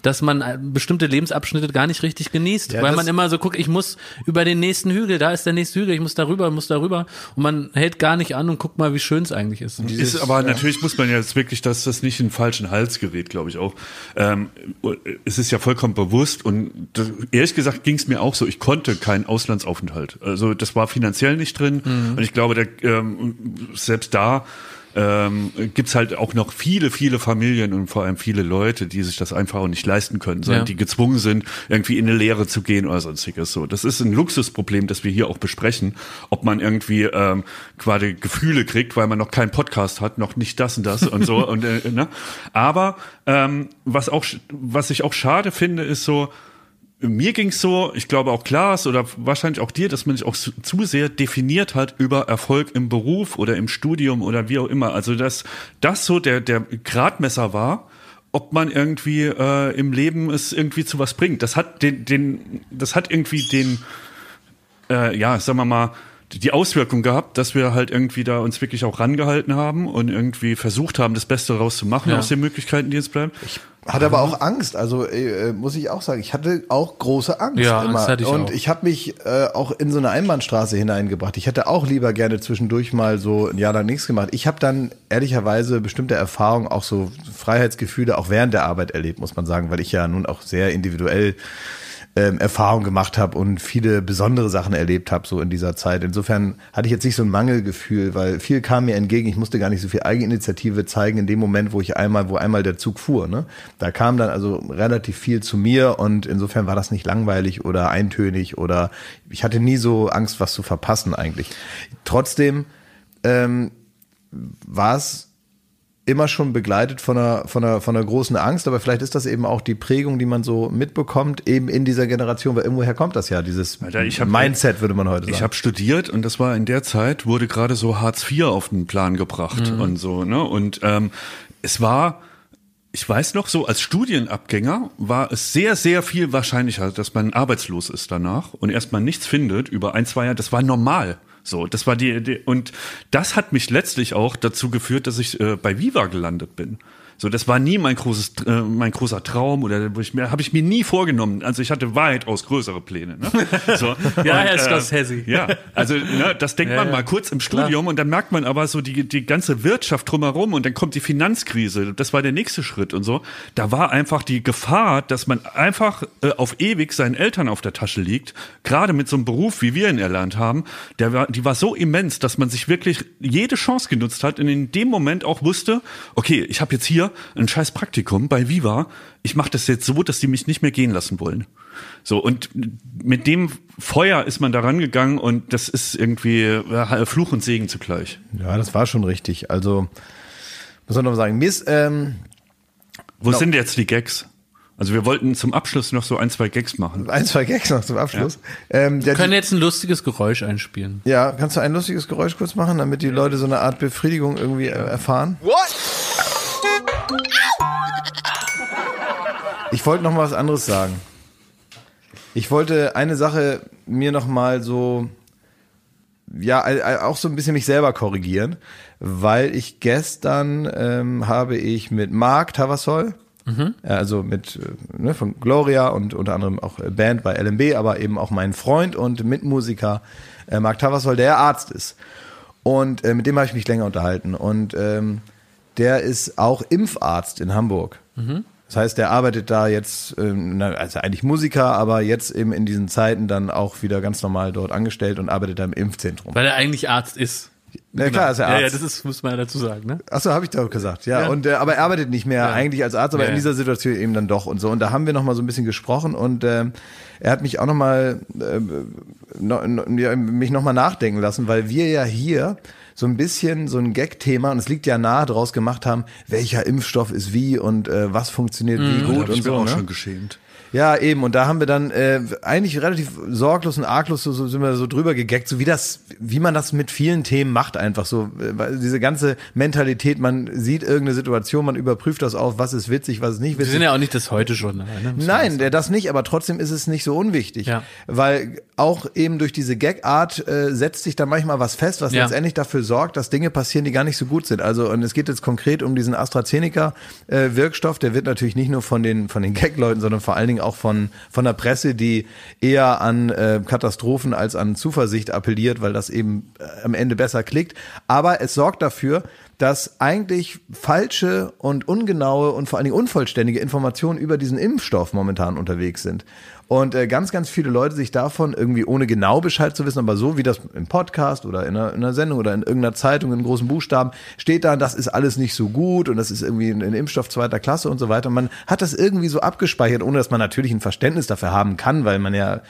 dass man bestimmte Lebensabschnitte gar nicht richtig genießt, ja, weil man immer so guckt, ich muss über den nächsten Hügel, da ist der nächste Hügel, ich muss darüber, ich muss darüber, und man hält gar nicht an und guckt mal, wie schön es eigentlich ist. Dieses, ist aber ja. Natürlich muss man jetzt wirklich, dass das nicht in den falschen Hals gerät, glaube ich auch. Ähm, es ist ja vollkommen bewusst und das, ehrlich gesagt ging es mir auch so, ich konnte keinen Auslandsaufenthalt, also das war finanziell nicht drin mhm. und ich glaube, der Ähm, selbst da ähm, gibt's halt auch noch viele, viele Familien und vor allem viele Leute, die sich das einfach auch nicht leisten können, sondern ja. die gezwungen sind, irgendwie in eine Lehre zu gehen oder sonstiges. So, das ist ein Luxusproblem, das wir hier auch besprechen, ob man irgendwie ähm, quasi Gefühle kriegt, weil man noch keinen Podcast hat, noch nicht das und das und so. und äh, ne? Aber ähm, was auch, was ich auch schade finde, ist so, mir ging's so, ich glaube auch Klaas oder wahrscheinlich auch dir, dass man sich auch zu sehr definiert hat über Erfolg im Beruf oder im Studium oder wie auch immer. Also dass das so der der Gradmesser war, ob man irgendwie äh, im Leben es irgendwie zu was bringt. Das hat den den das hat irgendwie den äh, ja, sagen wir mal die Auswirkung gehabt, dass wir halt irgendwie da uns wirklich auch rangehalten haben und irgendwie versucht haben, das Beste daraus zu machen ja. aus den Möglichkeiten, die uns bleiben. Ich hatte aber auch Angst, also äh, muss ich auch sagen, ich hatte auch große Angst ja, immer. Angst hatte ich und auch. Ich habe mich äh, auch in so eine Einbahnstraße hineingebracht. Ich hätte auch lieber gerne zwischendurch mal so ein Jahr lang nichts gemacht. Ich habe dann ehrlicherweise bestimmte Erfahrungen, auch so Freiheitsgefühle auch während der Arbeit erlebt, muss man sagen, weil ich ja nun auch sehr individuell ähm, Erfahrungen gemacht habe und viele besondere Sachen erlebt habe so in dieser Zeit. Insofern hatte ich jetzt nicht so ein Mangelgefühl, weil viel kam mir entgegen. Ich musste gar nicht so viel Eigeninitiative zeigen in dem Moment, wo ich einmal, wo einmal der Zug fuhr. Ne? Da kam dann also relativ viel zu mir und insofern war das nicht langweilig oder eintönig oder ich hatte nie so Angst, was zu verpassen eigentlich. Trotzdem ähm, war es immer schon begleitet von einer, von einer, von einer großen Angst, aber vielleicht ist das eben auch die Prägung, die man so mitbekommt, eben in dieser Generation, weil irgendwoher kommt das ja, dieses Alter, ich hab, Mindset, würde man heute sagen. Ich habe studiert und das war in der Zeit, wurde gerade so Hartz vier auf den Plan gebracht mhm. und so, ne? Und ähm, es war, ich weiß noch, so als Studienabgänger war es sehr, sehr viel wahrscheinlicher, dass man arbeitslos ist danach und erstmal nichts findet über ein, zwei Jahre, das war normal. So, das war die, die und das hat mich letztlich auch dazu geführt, dass ich äh, bei Viva gelandet bin. So, das war nie mein großes, äh, mein großer Traum oder wo ich mir, habe ich mir nie vorgenommen. Also ich hatte weitaus größere Pläne. Ne? So, ja, und, ist das äh, hässig. Ja, also ne, das denkt ja, man ja. mal kurz im Studium Klar. und dann merkt man aber so die die ganze Wirtschaft drumherum und dann kommt die Finanzkrise. Das war der nächste Schritt und so. Da war einfach die Gefahr, dass man einfach äh, auf ewig seinen Eltern auf der Tasche liegt. Gerade mit so einem Beruf, wie wir ihn erlernt haben, der war, die war so immens, dass man sich wirklich jede Chance genutzt hat und in dem Moment auch wusste, okay, ich habe jetzt hier ein scheiß Praktikum bei Viva. Ich mache das jetzt so, dass die mich nicht mehr gehen lassen wollen. So, und mit dem Feuer ist man da rangegangen und das ist irgendwie Fluch und Segen zugleich. Ja, das war schon richtig. Also, muss man noch mal sagen, Miss, ähm, wo no. sind jetzt die Gags? Also wir wollten zum Abschluss noch so ein, zwei Gags machen. Ein, zwei Gags noch zum Abschluss. Ja. Ähm, wir können jetzt ein lustiges Geräusch einspielen. Ja, kannst du ein lustiges Geräusch kurz machen, damit die Leute so eine Art Befriedigung irgendwie äh, erfahren? What? Ich wollte noch mal was anderes sagen. Ich wollte eine Sache mir noch mal so, ja, auch so ein bisschen mich selber korrigieren, weil ich gestern ähm, habe ich mit Marc Tavassol, mhm. also mit ne, von Gloria und unter anderem auch Band bei L M B, aber eben auch meinen Freund und Mitmusiker äh, Marc Tavassol, der Arzt ist. Und äh, mit dem habe ich mich länger unterhalten. Und ähm, der ist auch Impfarzt in Hamburg. Mhm. Das heißt, der arbeitet da jetzt, also eigentlich Musiker, aber jetzt eben in diesen Zeiten dann auch wieder ganz normal dort angestellt und arbeitet da im Impfzentrum. Weil er eigentlich Arzt ist. Ja, klar, ist er Arzt. Ja, ja, das ist, muss man ja dazu sagen, ne? Achso, habe ich doch gesagt, ja. ja. Und, äh, aber er arbeitet nicht mehr ja. eigentlich als Arzt, aber ja, in dieser Situation eben dann doch und so. Und da haben wir nochmal so ein bisschen gesprochen und äh, er hat mich auch nochmal, äh, no, no, mich nochmal nachdenken lassen, weil wir ja hier so ein bisschen so ein Gag-Thema, und es liegt ja nahe, draus gemacht haben, welcher Impfstoff ist wie und äh, was funktioniert mhm. wie gut und so. Ich bin auch ne? schon geschämt. Ja, eben. Und da haben wir dann äh, eigentlich relativ sorglos und arglos so, so sind wir so drüber gegackt, so wie das, wie man das mit vielen Themen macht einfach so. Weil diese ganze Mentalität, man sieht irgendeine Situation, man überprüft das auf, was ist witzig, was ist nicht witzig. Sie sind ja auch nicht das Heute-Journal. Ne? Nein, das nicht, aber trotzdem ist es nicht so unwichtig. Ja. Weil auch eben durch diese Gag-Art äh, setzt sich da manchmal was fest, was ja. letztendlich dafür sorgt, dass Dinge passieren, die gar nicht so gut sind. Also, und es geht jetzt konkret um diesen AstraZeneca-Wirkstoff. Äh, der wird natürlich nicht nur von den, von den Gag-Leuten, sondern vor allen Dingen auch von, von der Presse, die eher an äh, Katastrophen als an Zuversicht appelliert, weil das eben äh, am Ende besser klickt. Aber es sorgt dafür, dass eigentlich falsche und ungenaue und vor allen Dingen unvollständige Informationen über diesen Impfstoff momentan unterwegs sind. Und äh, ganz, ganz viele Leute sich davon irgendwie ohne genau Bescheid zu wissen, aber so wie das im Podcast oder in einer, in einer Sendung oder in irgendeiner Zeitung in großen Buchstaben steht da, das ist alles nicht so gut und das ist irgendwie ein, ein Impfstoff zweiter Klasse und so weiter. Und man hat das irgendwie so abgespeichert, ohne dass man natürlich ein Verständnis dafür haben kann, weil man ja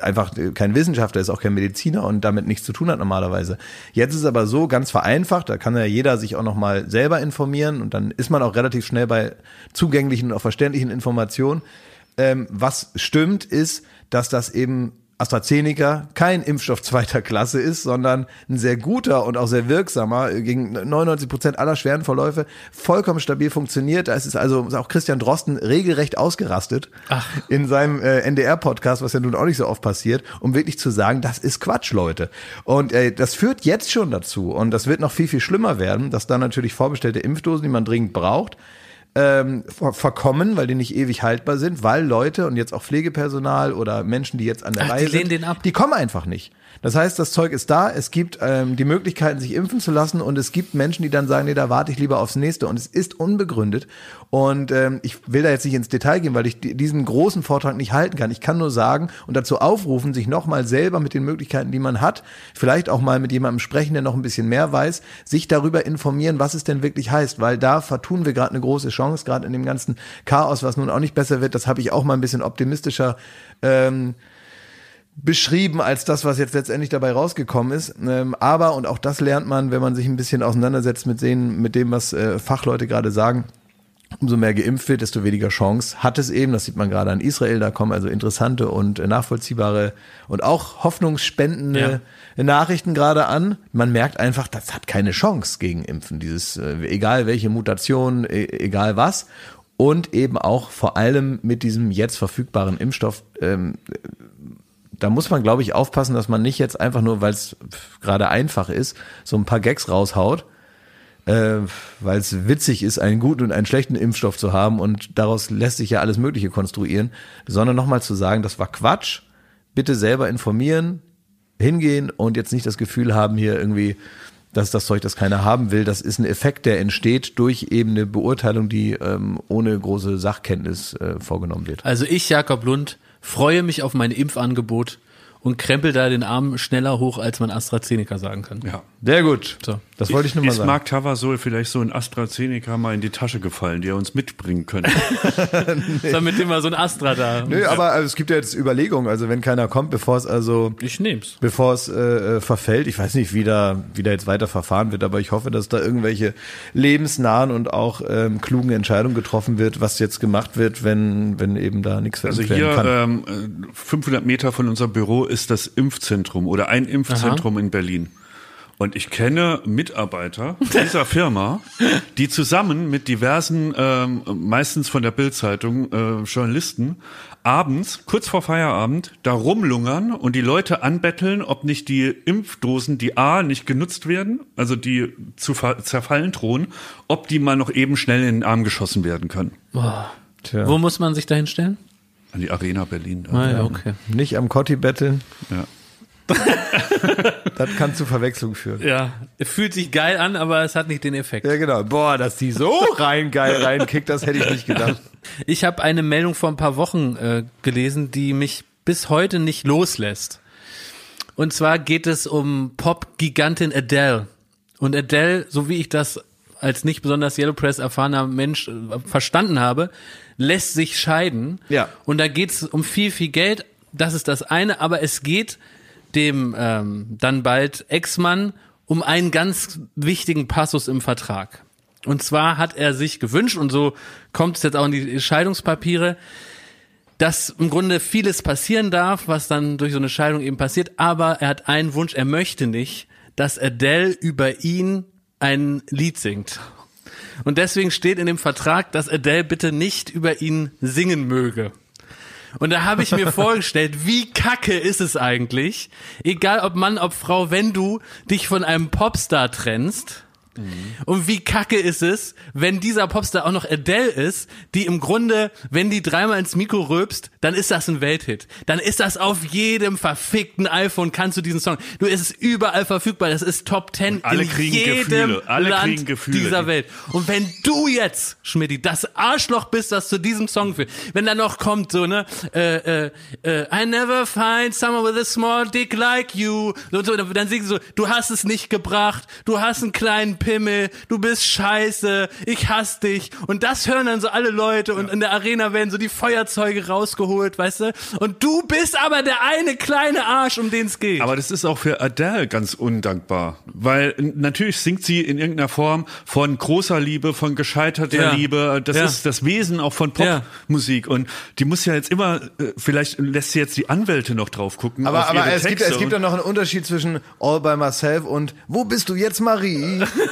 einfach kein Wissenschaftler ist, auch kein Mediziner und damit nichts zu tun hat normalerweise. Jetzt ist es aber so ganz vereinfacht, da kann ja jeder sich auch nochmal selber informieren und dann ist man auch relativ schnell bei zugänglichen und auch verständlichen Informationen. Ähm, was stimmt, ist, dass das eben AstraZeneca kein Impfstoff zweiter Klasse ist, sondern ein sehr guter und auch sehr wirksamer, gegen neunundneunzig Prozent aller schweren Verläufe, vollkommen stabil funktioniert. Da ist es also auch Christian Drosten regelrecht ausgerastet Ach. in seinem äh, N D R-Podcast, was ja nun auch nicht so oft passiert, um wirklich zu sagen, das ist Quatsch, Leute. Und äh, das führt jetzt schon dazu und das wird noch viel, viel schlimmer werden, dass dann natürlich vorbestellte Impfdosen, die man dringend braucht, Ähm, verkommen, weil die nicht ewig haltbar sind, weil Leute und jetzt auch Pflegepersonal oder Menschen, die jetzt an der Ach, Reihe die lehnen sind, den ab. Die kommen einfach nicht. Das heißt, das Zeug ist da, es gibt ähm, die Möglichkeiten, sich impfen zu lassen, und es gibt Menschen, die dann sagen, nee, da warte ich lieber aufs nächste, und es ist unbegründet. Und ähm, ich will da jetzt nicht ins Detail gehen, weil ich diesen großen Vortrag nicht halten kann. Ich kann nur sagen und dazu aufrufen, sich nochmal selber mit den Möglichkeiten, die man hat, vielleicht auch mal mit jemandem sprechen, der noch ein bisschen mehr weiß, sich darüber informieren, was es denn wirklich heißt, weil da vertun wir gerade eine große Chance, gerade in dem ganzen Chaos, was nun auch nicht besser wird. Das habe ich auch mal ein bisschen optimistischer ähm, beschrieben als das, was jetzt letztendlich dabei rausgekommen ist. Ähm, aber, und auch das lernt man, wenn man sich ein bisschen auseinandersetzt mit denen, mit dem, was äh, Fachleute gerade sagen, umso mehr geimpft wird, desto weniger Chance hat es eben. Das sieht man gerade an Israel. Da kommen also interessante und nachvollziehbare und auch hoffnungsspendende ja. Nachrichten gerade an. Man merkt einfach, das hat keine Chance gegen Impfen. Dieses, äh, egal welche Mutation, e- egal was. Und eben auch vor allem mit diesem jetzt verfügbaren Impfstoff, ähm, da muss man, glaube ich, aufpassen, dass man nicht jetzt einfach nur, weil es gerade einfach ist, so ein paar Gags raushaut, äh, weil es witzig ist, einen guten und einen schlechten Impfstoff zu haben, und daraus lässt sich ja alles Mögliche konstruieren, sondern nochmal zu sagen, das war Quatsch, bitte selber informieren, hingehen und jetzt nicht das Gefühl haben, hier irgendwie, dass das Zeug, das keiner haben will, das ist ein Effekt, der entsteht durch eben eine Beurteilung, die ähm, ohne große Sachkenntnis äh, vorgenommen wird. Also ich, Jakob Lund, freue mich auf mein Impfangebot und krempel da den Arm schneller hoch, als man AstraZeneca sagen kann. Ja, sehr gut. So. Das wollte ich nur mal sagen. Ist Marc Tavassol vielleicht so ein AstraZeneca mal in die Tasche gefallen, die er uns mitbringen könnte? Nee. Damit immer so ein Astra da. Nö, aber also, es gibt ja jetzt Überlegungen. Also wenn keiner kommt, bevor es also... Ich nehm's. Bevor es äh, verfällt. Ich weiß nicht, wie da, wie da jetzt weiter verfahren wird, aber ich hoffe, dass da irgendwelche lebensnahen und auch ähm, klugen Entscheidungen getroffen wird, was jetzt gemacht wird, wenn, wenn eben da nichts verändert werden kann. Also hier ähm, fünfhundert Meter von unserem Büro ist das Impfzentrum oder ein Impfzentrum Aha. in Berlin. Und ich kenne Mitarbeiter dieser Firma, die zusammen mit diversen, ähm, meistens von der Bild-Zeitung, äh, Journalisten, abends, kurz vor Feierabend, da rumlungern und die Leute anbetteln, ob nicht die Impfdosen, die A, nicht genutzt werden, also die zu ver- zerfallen drohen, ob die mal noch eben schnell in den Arm geschossen werden können. Boah. Tja. Wo muss man sich da hinstellen? An die Arena Berlin. Ah, ja, okay. Nicht am Kotti betteln. Ja. Das kann zu Verwechslung führen. Ja, fühlt sich geil an, aber es hat nicht den Effekt. Ja, genau. Boah, dass die so rein geil reinkickt, das hätte ich nicht gedacht. Ich habe eine Meldung vor ein paar Wochen äh, gelesen, die mich bis heute nicht loslässt. Und zwar geht es um Pop-Gigantin Adele. Und Adele, so wie ich das als nicht besonders Yellow Press erfahrener Mensch äh, verstanden habe, lässt sich scheiden. Ja. Und da geht es um viel, viel Geld. Das ist das eine, aber es geht dem ähm, dann bald Ex-Mann um einen ganz wichtigen Passus im Vertrag. Und zwar hat er sich gewünscht, und so kommt es jetzt auch in die Scheidungspapiere, dass im Grunde vieles passieren darf, was dann durch so eine Scheidung eben passiert, aber er hat einen Wunsch, er möchte nicht, dass Adele über ihn ein Lied singt. Und deswegen steht in dem Vertrag, dass Adele bitte nicht über ihn singen möge. Und da habe ich mir vorgestellt, wie kacke ist es eigentlich, egal ob Mann, ob Frau, wenn du dich von einem Popstar trennst, mhm. und wie kacke ist es, wenn dieser Popstar auch noch Adele ist, die im Grunde, wenn die dreimal ins Mikro rülpst, dann ist das ein Welthit. Dann ist das auf jedem verfickten iPhone, kannst du diesen Song, du, es ist überall verfügbar, das ist Top Ten in jedem alle Land dieser Welt. Und wenn du jetzt, Schmidti, das Arschloch bist, das zu diesem Song führt, wenn dann noch kommt so, ne, äh, äh, äh, I never find someone with a small dick like you, und so, dann singen sie so, du hast es nicht gebracht, du hast einen kleinen Pimmel, du bist scheiße, ich hasse dich, und das hören dann so alle Leute, und ja. in der Arena werden so die Feuerzeuge rausgeholt, weißt du, und du bist aber der eine kleine Arsch, um den es geht. Aber das ist auch für Adele ganz undankbar, weil natürlich singt sie in irgendeiner Form von großer Liebe, von gescheiterter ja. Liebe, das ja. ist das Wesen auch von Popmusik, ja. und die muss ja jetzt immer, vielleicht lässt sie jetzt die Anwälte noch drauf gucken. Aber, aber es gibt, es gibt ja noch einen Unterschied zwischen All by Myself und Wo bist du jetzt, Marie?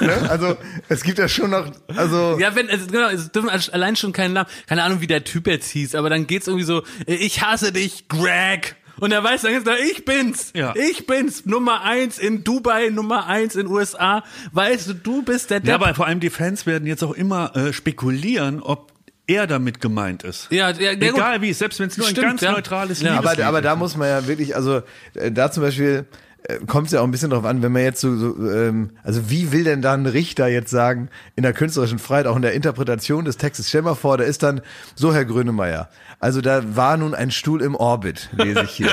Ne? Also es gibt ja schon noch, also ja, wenn es, genau, es dürfen allein schon keinen Namen, keine Ahnung, wie der Typ jetzt hieß, aber dann geht's irgendwie so, ich hasse dich, Greg, und er weiß dann, ich bin's, ja. ich bin's, Nummer eins in Dubai, Nummer eins in U S A, weißt du, du bist der. Ja, Depp. Aber vor allem die Fans werden jetzt auch immer äh, spekulieren, ob er damit gemeint ist. Ja, ja, egal gut. Wie, selbst wenn es nur Stimmt, ein ganz ja. neutrales ja. Liebeslied ist. Aber, aber da muss man ja wirklich, also äh, da zum Beispiel kommt es ja auch ein bisschen drauf an, wenn man jetzt so, so ähm, also wie will denn da ein Richter jetzt sagen, in der künstlerischen Freiheit, auch in der Interpretation des Textes, stell mal vor, da ist dann so, Herr Grönemeyer, also da war nun ein Stuhl im Orbit, lese ich hier.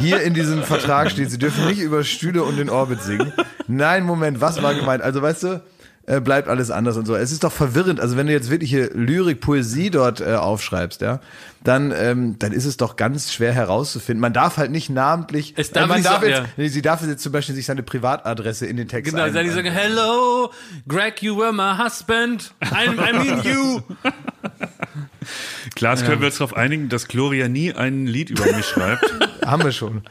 Hier in diesem Vertrag steht, Sie dürfen nicht über Stühle und den Orbit singen. Nein, Moment, was war gemeint? Also weißt du, äh, bleibt alles anders und so. Es ist doch verwirrend, also wenn du jetzt wirkliche Lyrik, Poesie dort äh, aufschreibst, ja, Dann, ähm, dann ist es doch ganz schwer herauszufinden. Man darf halt nicht namentlich. Es darf äh, man nicht darf so, jetzt, ja. nee, sie darf jetzt zum Beispiel sich seine Privatadresse in den Text genau, ein. Genau, sie sagen: Hello, Greg, you were my husband. I'm, I mean you. Klar, das ja. können wir uns darauf einigen, dass Gloria nie ein Lied über mich schreibt. Haben wir schon,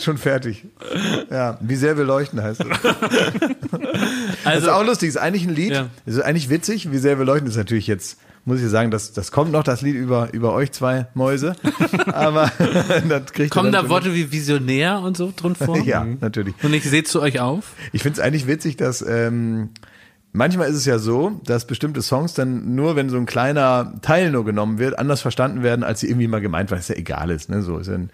schon fertig. Ja, wie sehr wir leuchten heißt das. Also das ist auch lustig. Ist eigentlich ein Lied. Ja. Ist eigentlich witzig. Wie sehr wir leuchten ist natürlich jetzt. Muss ich sagen, das, das kommt noch, das Lied über, über euch zwei Mäuse. Aber das kriegt kommen da Worte wie visionär und so drin vor? Ja, natürlich. Und ich sehe zu euch auf? Ich finde es eigentlich witzig, dass ähm, manchmal ist es ja so, dass bestimmte Songs dann nur, wenn so ein kleiner Teil nur genommen wird, anders verstanden werden, als sie irgendwie mal gemeint waren, weil es ja egal ist. Ne? So, ist ja ein,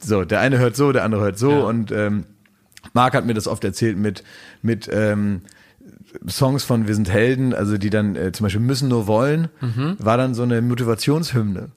so, der eine hört so, der andere hört so. Ja. Und ähm, Marc hat mir das oft erzählt mit... mit ähm, Songs von Wir sind Helden, also die dann äh, zum Beispiel Müssen nur wollen, mhm. war dann so eine Motivationshymne.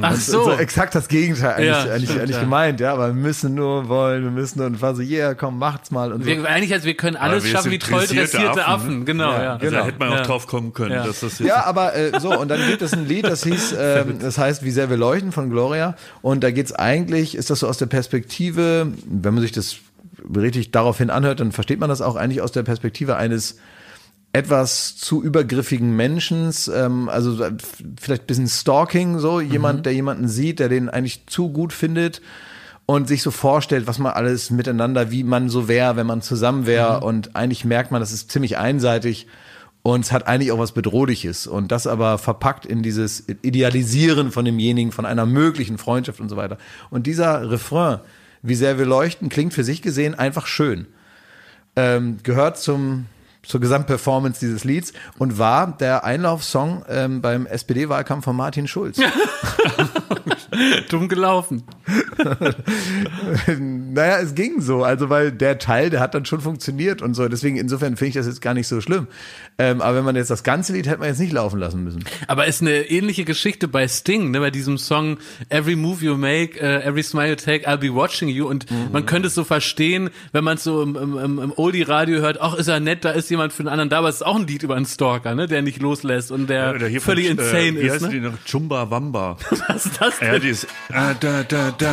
Ach das, so. so. Exakt das Gegenteil eigentlich, ja, eigentlich, stimmt, eigentlich ja. gemeint, ja, aber wir müssen nur wollen, wir müssen nur und fahren so, yeah, komm, macht's mal. Und wir, so. Eigentlich, also wir können alles wir schaffen wie toll dressierte Affen, Affen. genau. Ja, ja. Also genau. Da hätte man auch ja. drauf kommen können. Ja, dass das jetzt ja aber äh, so, und dann gibt es ein Lied, das hieß, äh, das heißt Wie sehr wir leuchten von Gloria, und da geht's eigentlich, ist das so aus der Perspektive, wenn man sich das richtig daraufhin anhört, dann versteht man das auch eigentlich aus der Perspektive eines etwas zu übergriffigen Menschen, ähm, also vielleicht ein bisschen Stalking, so jemand, mhm. der jemanden sieht, der den eigentlich zu gut findet und sich so vorstellt, was man alles miteinander, wie man so wäre, wenn man zusammen wäre, mhm. und eigentlich merkt man, das ist ziemlich einseitig und es hat eigentlich auch was Bedrohliches, und das aber verpackt in dieses Idealisieren von demjenigen, von einer möglichen Freundschaft und so weiter. Und dieser Refrain, Wie sehr wir leuchten, klingt für sich gesehen einfach schön. Ähm, gehört zum, zur Gesamtperformance dieses Lieds und war der Einlaufsong ähm, beim S P D-Wahlkampf von Martin Schulz. Dumm gelaufen. Naja, es ging so. Also, weil der Teil, der hat dann schon funktioniert und so. Deswegen, insofern finde ich das jetzt gar nicht so schlimm. Ähm, aber wenn man jetzt das ganze Lied, hätte man jetzt nicht laufen lassen müssen. Aber ist eine ähnliche Geschichte bei Sting, ne? Bei diesem Song Every Move You Make, uh, Every Smile You Take, I'll Be Watching You. Und mhm. man könnte es so verstehen, wenn man es so im, im, im Oldie-Radio hört, ach, ist er nett, da ist jemand für den anderen da. Aber es ist auch ein Lied über einen Stalker, ne? Der nicht loslässt und der ja, völlig von, insane äh, wie ist. Wie heißt ne? die noch? Chumba Wamba. Was ist das denn? Ja, dieses da da da da da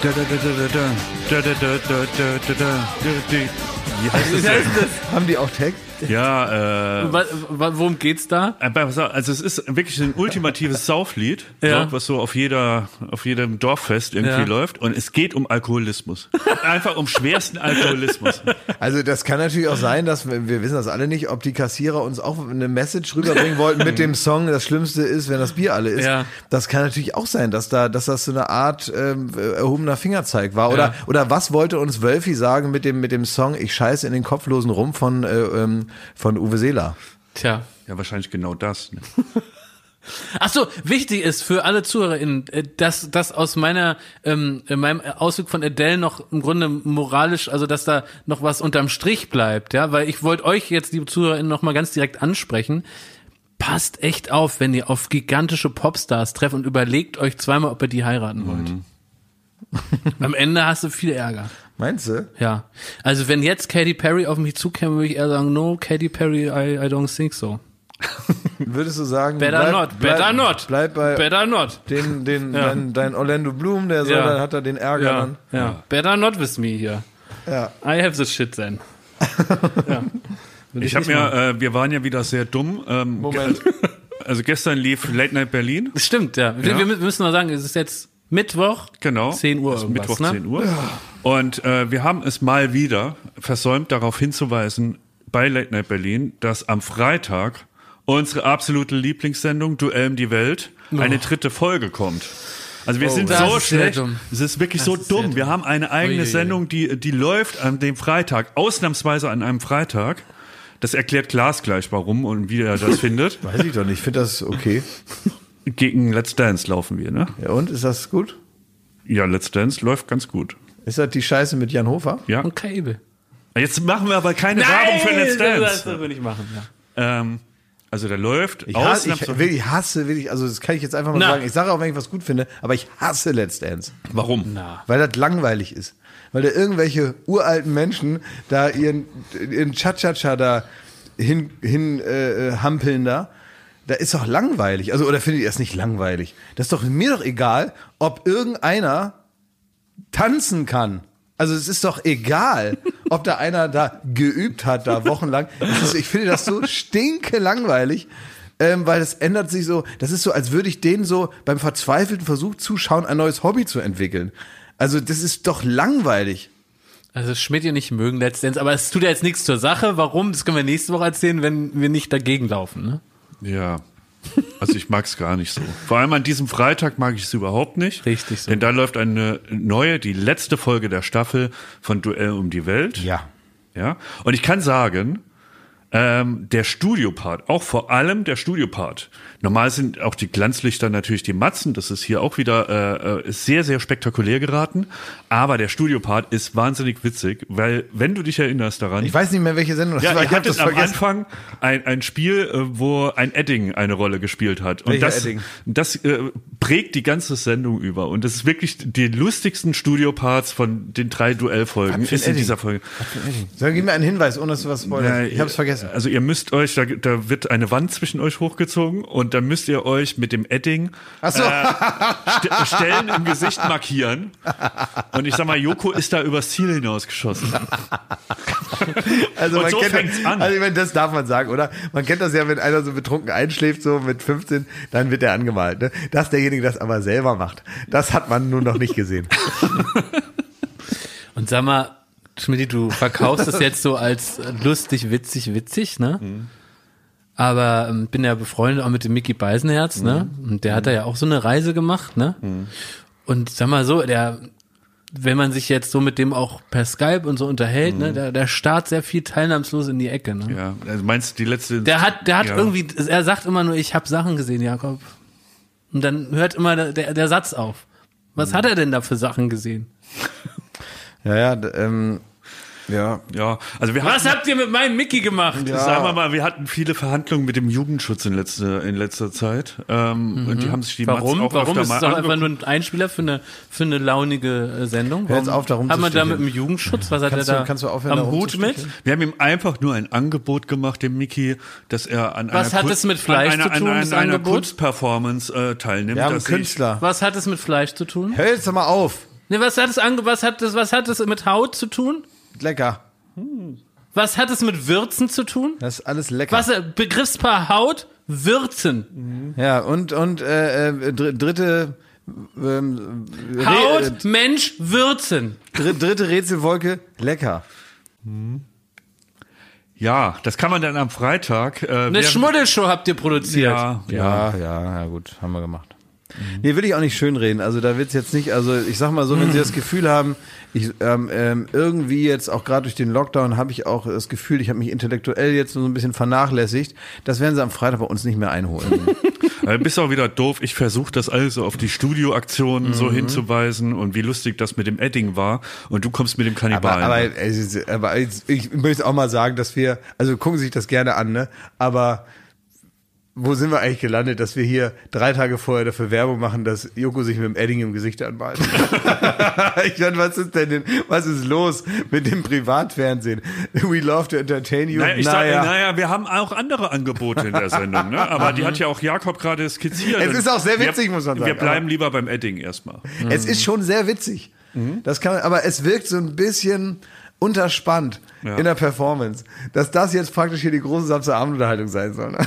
da da da da da da da da. Wie heißt das? Haben die auch Text? Ja, äh. Worum geht's da? Also es ist wirklich ein ultimatives Sauflied, ja. was so auf jeder, auf jedem Dorffest irgendwie ja. läuft. Und es geht um Alkoholismus. Einfach um schwersten Alkoholismus. Also das kann natürlich auch sein, dass wir, wir wissen das alle nicht, ob die Kassierer uns auch eine Message rüberbringen wollten mit dem Song, das Schlimmste ist, wenn das Bier alle ist. Ja. Das kann natürlich auch sein, dass da, dass das so eine Art äh, erhobener Fingerzeig war. Oder, ja. oder was wollte uns Wölfi sagen mit dem, mit dem Song Ich scheiße in den kopflosen Rum von, ähm, von Uwe Seeler. Tja. Ja, wahrscheinlich genau das. Ne? Ach so, wichtig ist für alle ZuhörerInnen, dass das aus meiner ähm, meinem Ausweg von Adele noch im Grunde moralisch, also dass da noch was unterm Strich bleibt, ja, weil ich wollte euch jetzt, liebe ZuhörerInnen, noch mal ganz direkt ansprechen. Passt echt auf, wenn ihr auf gigantische Popstars trefft, und überlegt euch zweimal, ob ihr die heiraten wollt. Mhm. Am Ende hast du viel Ärger. Meinst du? Ja. Also wenn jetzt Katy Perry auf mich zukäme, würde ich eher sagen, no, Katy Perry, I, I don't think so. Würdest du sagen, better bleib, not, bleib, better not, bleib bei better not. Den, den, ja. dein, dein Orlando Bloom, der soll, ja. dann hat er den Ärger. Ja. Dann. Ja. Ja. Better not with me hier. Ja. I have the shit then. ja. Ich, ich hab mir, äh, wir waren ja wieder sehr dumm. Ähm, Moment. Also gestern lief Late Night Berlin. Stimmt, ja. ja. Wir, wir müssen mal sagen, es ist jetzt Mittwoch, genau, zehn Uhr. Also Mittwoch, ne? zehn Uhr. Ja. Und äh, wir haben es mal wieder versäumt, darauf hinzuweisen, bei Late Night Berlin, dass am Freitag unsere absolute Lieblingssendung Duell um die Welt oh. eine dritte Folge kommt. Also wir oh, sind so schlecht. Es ist wirklich das so ist dumm. Wir haben eine eigene Oje. Sendung, die, die läuft an dem Freitag, ausnahmsweise an einem Freitag. Das erklärt Klaas gleich, warum und wie er das findet. Weiß ich doch nicht. Ich finde das okay. Gegen Let's Dance laufen wir, ne? Ja, und? Ist das gut? Ja, Let's Dance läuft ganz gut. Ist das die Scheiße mit Jan Hofer? Ja. Und Kai Ebel. Jetzt machen wir aber keine Nein, Werbung für Let's Dance. Das will ich machen, ja. Ähm, also der läuft. Ich hasse, ich, ich hasse wirklich, also das kann ich jetzt einfach mal Na. sagen. Ich sage auch, wenn ich was gut finde, aber ich hasse Let's Dance. Warum? Na. Weil das langweilig ist. Weil da irgendwelche uralten Menschen da ihren, ihren Cha-Cha-Cha da hin, hin äh, hampeln da. Da ist doch langweilig. Also, oder findet ihr das nicht langweilig? Das ist doch mir doch egal, ob irgendeiner tanzen kann. Also es ist doch egal, ob da einer da geübt hat, da wochenlang. Also ich finde das so stinke langweilig, ähm, weil es ändert sich so. Das ist so, als würde ich denen so beim verzweifelten Versuch zuschauen, ein neues Hobby zu entwickeln. Also das ist doch langweilig. Also Schmidt ihr nicht mögen Let's Dance, aber es tut ja jetzt nichts zur Sache. Warum? Das können wir nächste Woche erzählen, wenn wir nicht dagegen laufen, ne? Ja, also ich mag es gar nicht so. Vor allem an diesem Freitag mag ich es überhaupt nicht. Richtig so. Denn da läuft eine neue, die letzte Folge der Staffel von Duell um die Welt. Ja. Ja. Und ich kann sagen, ähm, der Studiopart, auch vor allem der Studiopart. Normal sind auch die Glanzlichter natürlich die Matzen. Das ist hier auch wieder äh, sehr, sehr spektakulär geraten. Aber der Studiopart ist wahnsinnig witzig, weil, wenn du dich erinnerst daran... Ich weiß nicht mehr, welche Sendung das ja, war. Ich hatte am vergessen. Anfang ein, ein Spiel, wo ein Edding eine Rolle gespielt hat. Und Welcher das, Edding? das äh, prägt die ganze Sendung über. Und das ist wirklich die lustigsten Studioparts von den drei Duellfolgen. Ist in Edding? dieser Folge. So, gib mir einen Hinweis, ohne dass du was wolltest. Ich hab's vergessen. Also ihr müsst euch, da, da wird eine Wand zwischen euch hochgezogen und dann müsst ihr euch mit dem Edding so. äh, st- Stellen im Gesicht markieren. Und ich sag mal, Joko ist da übers Ziel hinausgeschossen. Also, man so kennt fängt's an. Also ich meine, das darf man sagen, oder? Man kennt das ja, wenn einer so betrunken einschläft, so mit fünfzehn, dann wird der angemalt. Ne? Dass derjenige das aber selber macht, das hat man nun noch nicht gesehen. Und sag mal, Schmidti, du verkaufst das jetzt so als lustig, witzig, witzig, ne? Mhm. Aber ähm, bin ja befreundet auch mit dem Micky Beisenherz, ne? Mhm. Und der hat da ja auch so eine Reise gemacht, ne? Mhm. Und sag mal so, der, wenn man sich jetzt so mit dem auch per Skype und so unterhält, mhm. ne, der, der starrt sehr viel teilnahmslos in die Ecke, ne? Ja, also meinst du die letzte... Der hat, der hat ja. irgendwie, er sagt immer nur, ich habe Sachen gesehen, Jakob. Und dann hört immer der, der, der Satz auf. Was mhm. hat er denn da für Sachen gesehen? Ja, ja, d- ähm... Ja, ja. Also wir hatten, was habt ihr mit meinem Micky gemacht? Ja. Sagen wir mal, wir hatten viele Verhandlungen mit dem Jugendschutz in letzter, in letzter Zeit. Ähm, mhm. Und die haben sich die Warum? Auch Warum ist es doch einfach nur ein Einspieler für eine, für eine launige Sendung? Hör jetzt auf, darum hat man da mit dem Jugendschutz, was hat kannst er da du, kannst du aufhören, am Hut mit? Wir haben ihm einfach nur ein Angebot gemacht, dem Micky, dass er an was einer, hat Kunst, es mit Fleisch an einer, zu tun, an einer, an einer, einer Kunstperformance äh, teilnimmt. Wir haben dass Künstler. Ich, was hat es mit Fleisch zu tun? Hör jetzt doch mal auf. Nee, was hat es ange- was hat es, was hat es mit Haut zu tun? Lecker. Hm. Was hat es mit Würzen zu tun? Das ist alles lecker. Was, Begriffspaar Haut, Würzen. Mhm. Ja, und, und äh, dr- dritte... Ähm, Haut, Re- äh, Mensch, Würzen. Dr- dritte Rätselwolke, lecker. Mhm. Ja, das kann man dann am Freitag... Äh, Eine Schmuddelshow habt ihr produziert. Ja, ja, ja, ja, ja gut, haben wir gemacht. Mhm. Nee, will ich auch nicht schönreden. Also da wird's jetzt nicht, also ich sag mal so, wenn Sie das Gefühl haben, ich ähm, ähm, irgendwie jetzt auch gerade durch den Lockdown habe ich auch das Gefühl, ich habe mich intellektuell jetzt so ein bisschen vernachlässigt, das werden Sie am Freitag bei uns nicht mehr einholen. Du bist auch wieder doof. Ich versuche das also auf die Studioaktionen mhm. so hinzuweisen und wie lustig das mit dem Edding war. Und du kommst mit dem Kannibalen. Aber, aber, äh, aber ich möchte auch mal sagen, dass wir, also gucken Sie sich das gerne an, ne? Aber... Wo sind wir eigentlich gelandet, dass wir hier drei Tage vorher dafür Werbung machen, dass Joko sich mit dem Edding im Gesicht anmalt? Ich meine, was ist denn, denn, was ist los mit dem Privatfernsehen? We love to entertain you. Naja, ich naja. Sage, naja, wir haben auch andere Angebote in der Sendung, ne? Aber die hat ja auch Jakob gerade skizziert. Es ist auch sehr witzig, wir, muss man sagen. Wir bleiben lieber beim Edding erstmal. Mhm. Es ist schon sehr witzig. Mhm. Das kann man, aber es wirkt so ein bisschen unterspannt ja. in der Performance, dass das jetzt praktisch hier die große Samstagabendunterhaltung sein soll. Ne?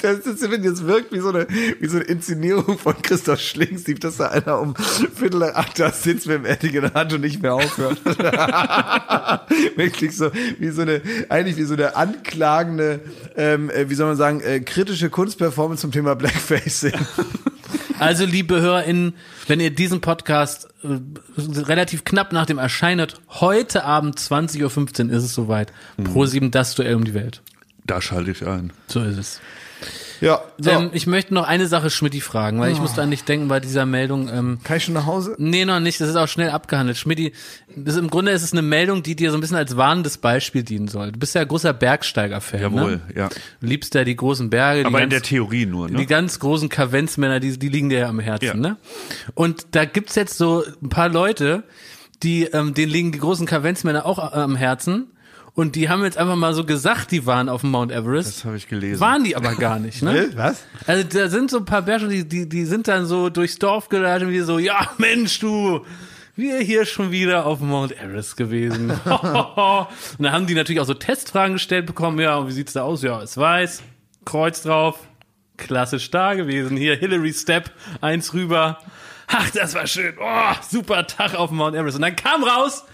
Das ist, jetzt wirkt wie so, eine, wie so eine Inszenierung von Christoph Schlingensief, dass da einer um Viertel nach acht da sitzt mit dem Edding in der Hand und nicht mehr aufhört. Wirklich so, wie so eine, eigentlich wie so eine anklagende, ähm, wie soll man sagen, äh, kritische Kunstperformance zum Thema Blackfacing. Also, liebe HörerInnen, wenn ihr diesen Podcast äh, relativ knapp nach dem Erscheinen habt, heute Abend zwanzig Uhr fünfzehn ist es soweit. ProSieben, das Duell um die Welt. Da schalte ich ein. So ist es. Ja. So. Ähm, ich möchte noch eine Sache Schmidti fragen, weil oh. ich musste an dich denken bei dieser Meldung. Ähm, Kann ich schon nach Hause? Nee, noch nicht. Das ist auch schnell abgehandelt. Schmidti, das im Grunde ist es eine Meldung, die dir so ein bisschen als warnendes Beispiel dienen soll. Du bist ja großer Bergsteiger-Fan. Jawohl, ne? Ja. Du liebst ja die großen Berge. Aber ganz, in der Theorie nur, ne? Die ganz großen Kavenzmänner, die, die liegen dir ja am Herzen, ja. Ne? Und da gibt's jetzt so ein paar Leute, die, ähm, denen liegen die großen Kavenzmänner auch am Herzen. Und die haben jetzt einfach mal so gesagt, die waren auf dem Mount Everest. Das habe ich gelesen. Waren die aber gar nicht, ne? Was? Also da sind so ein paar Berge, die, die, die sind dann so durchs Dorf geladen und wie so, ja Mensch du, wir hier schon wieder auf dem Mount Everest gewesen. Und dann haben die natürlich auch so Testfragen gestellt bekommen, ja, wie sieht's da aus? Ja, ist weiß, Kreuz drauf, klassisch da gewesen. Hier, Hillary Step, eins rüber. Ach, das war schön. Oh, super Tag auf dem Mount Everest. Und dann kam raus,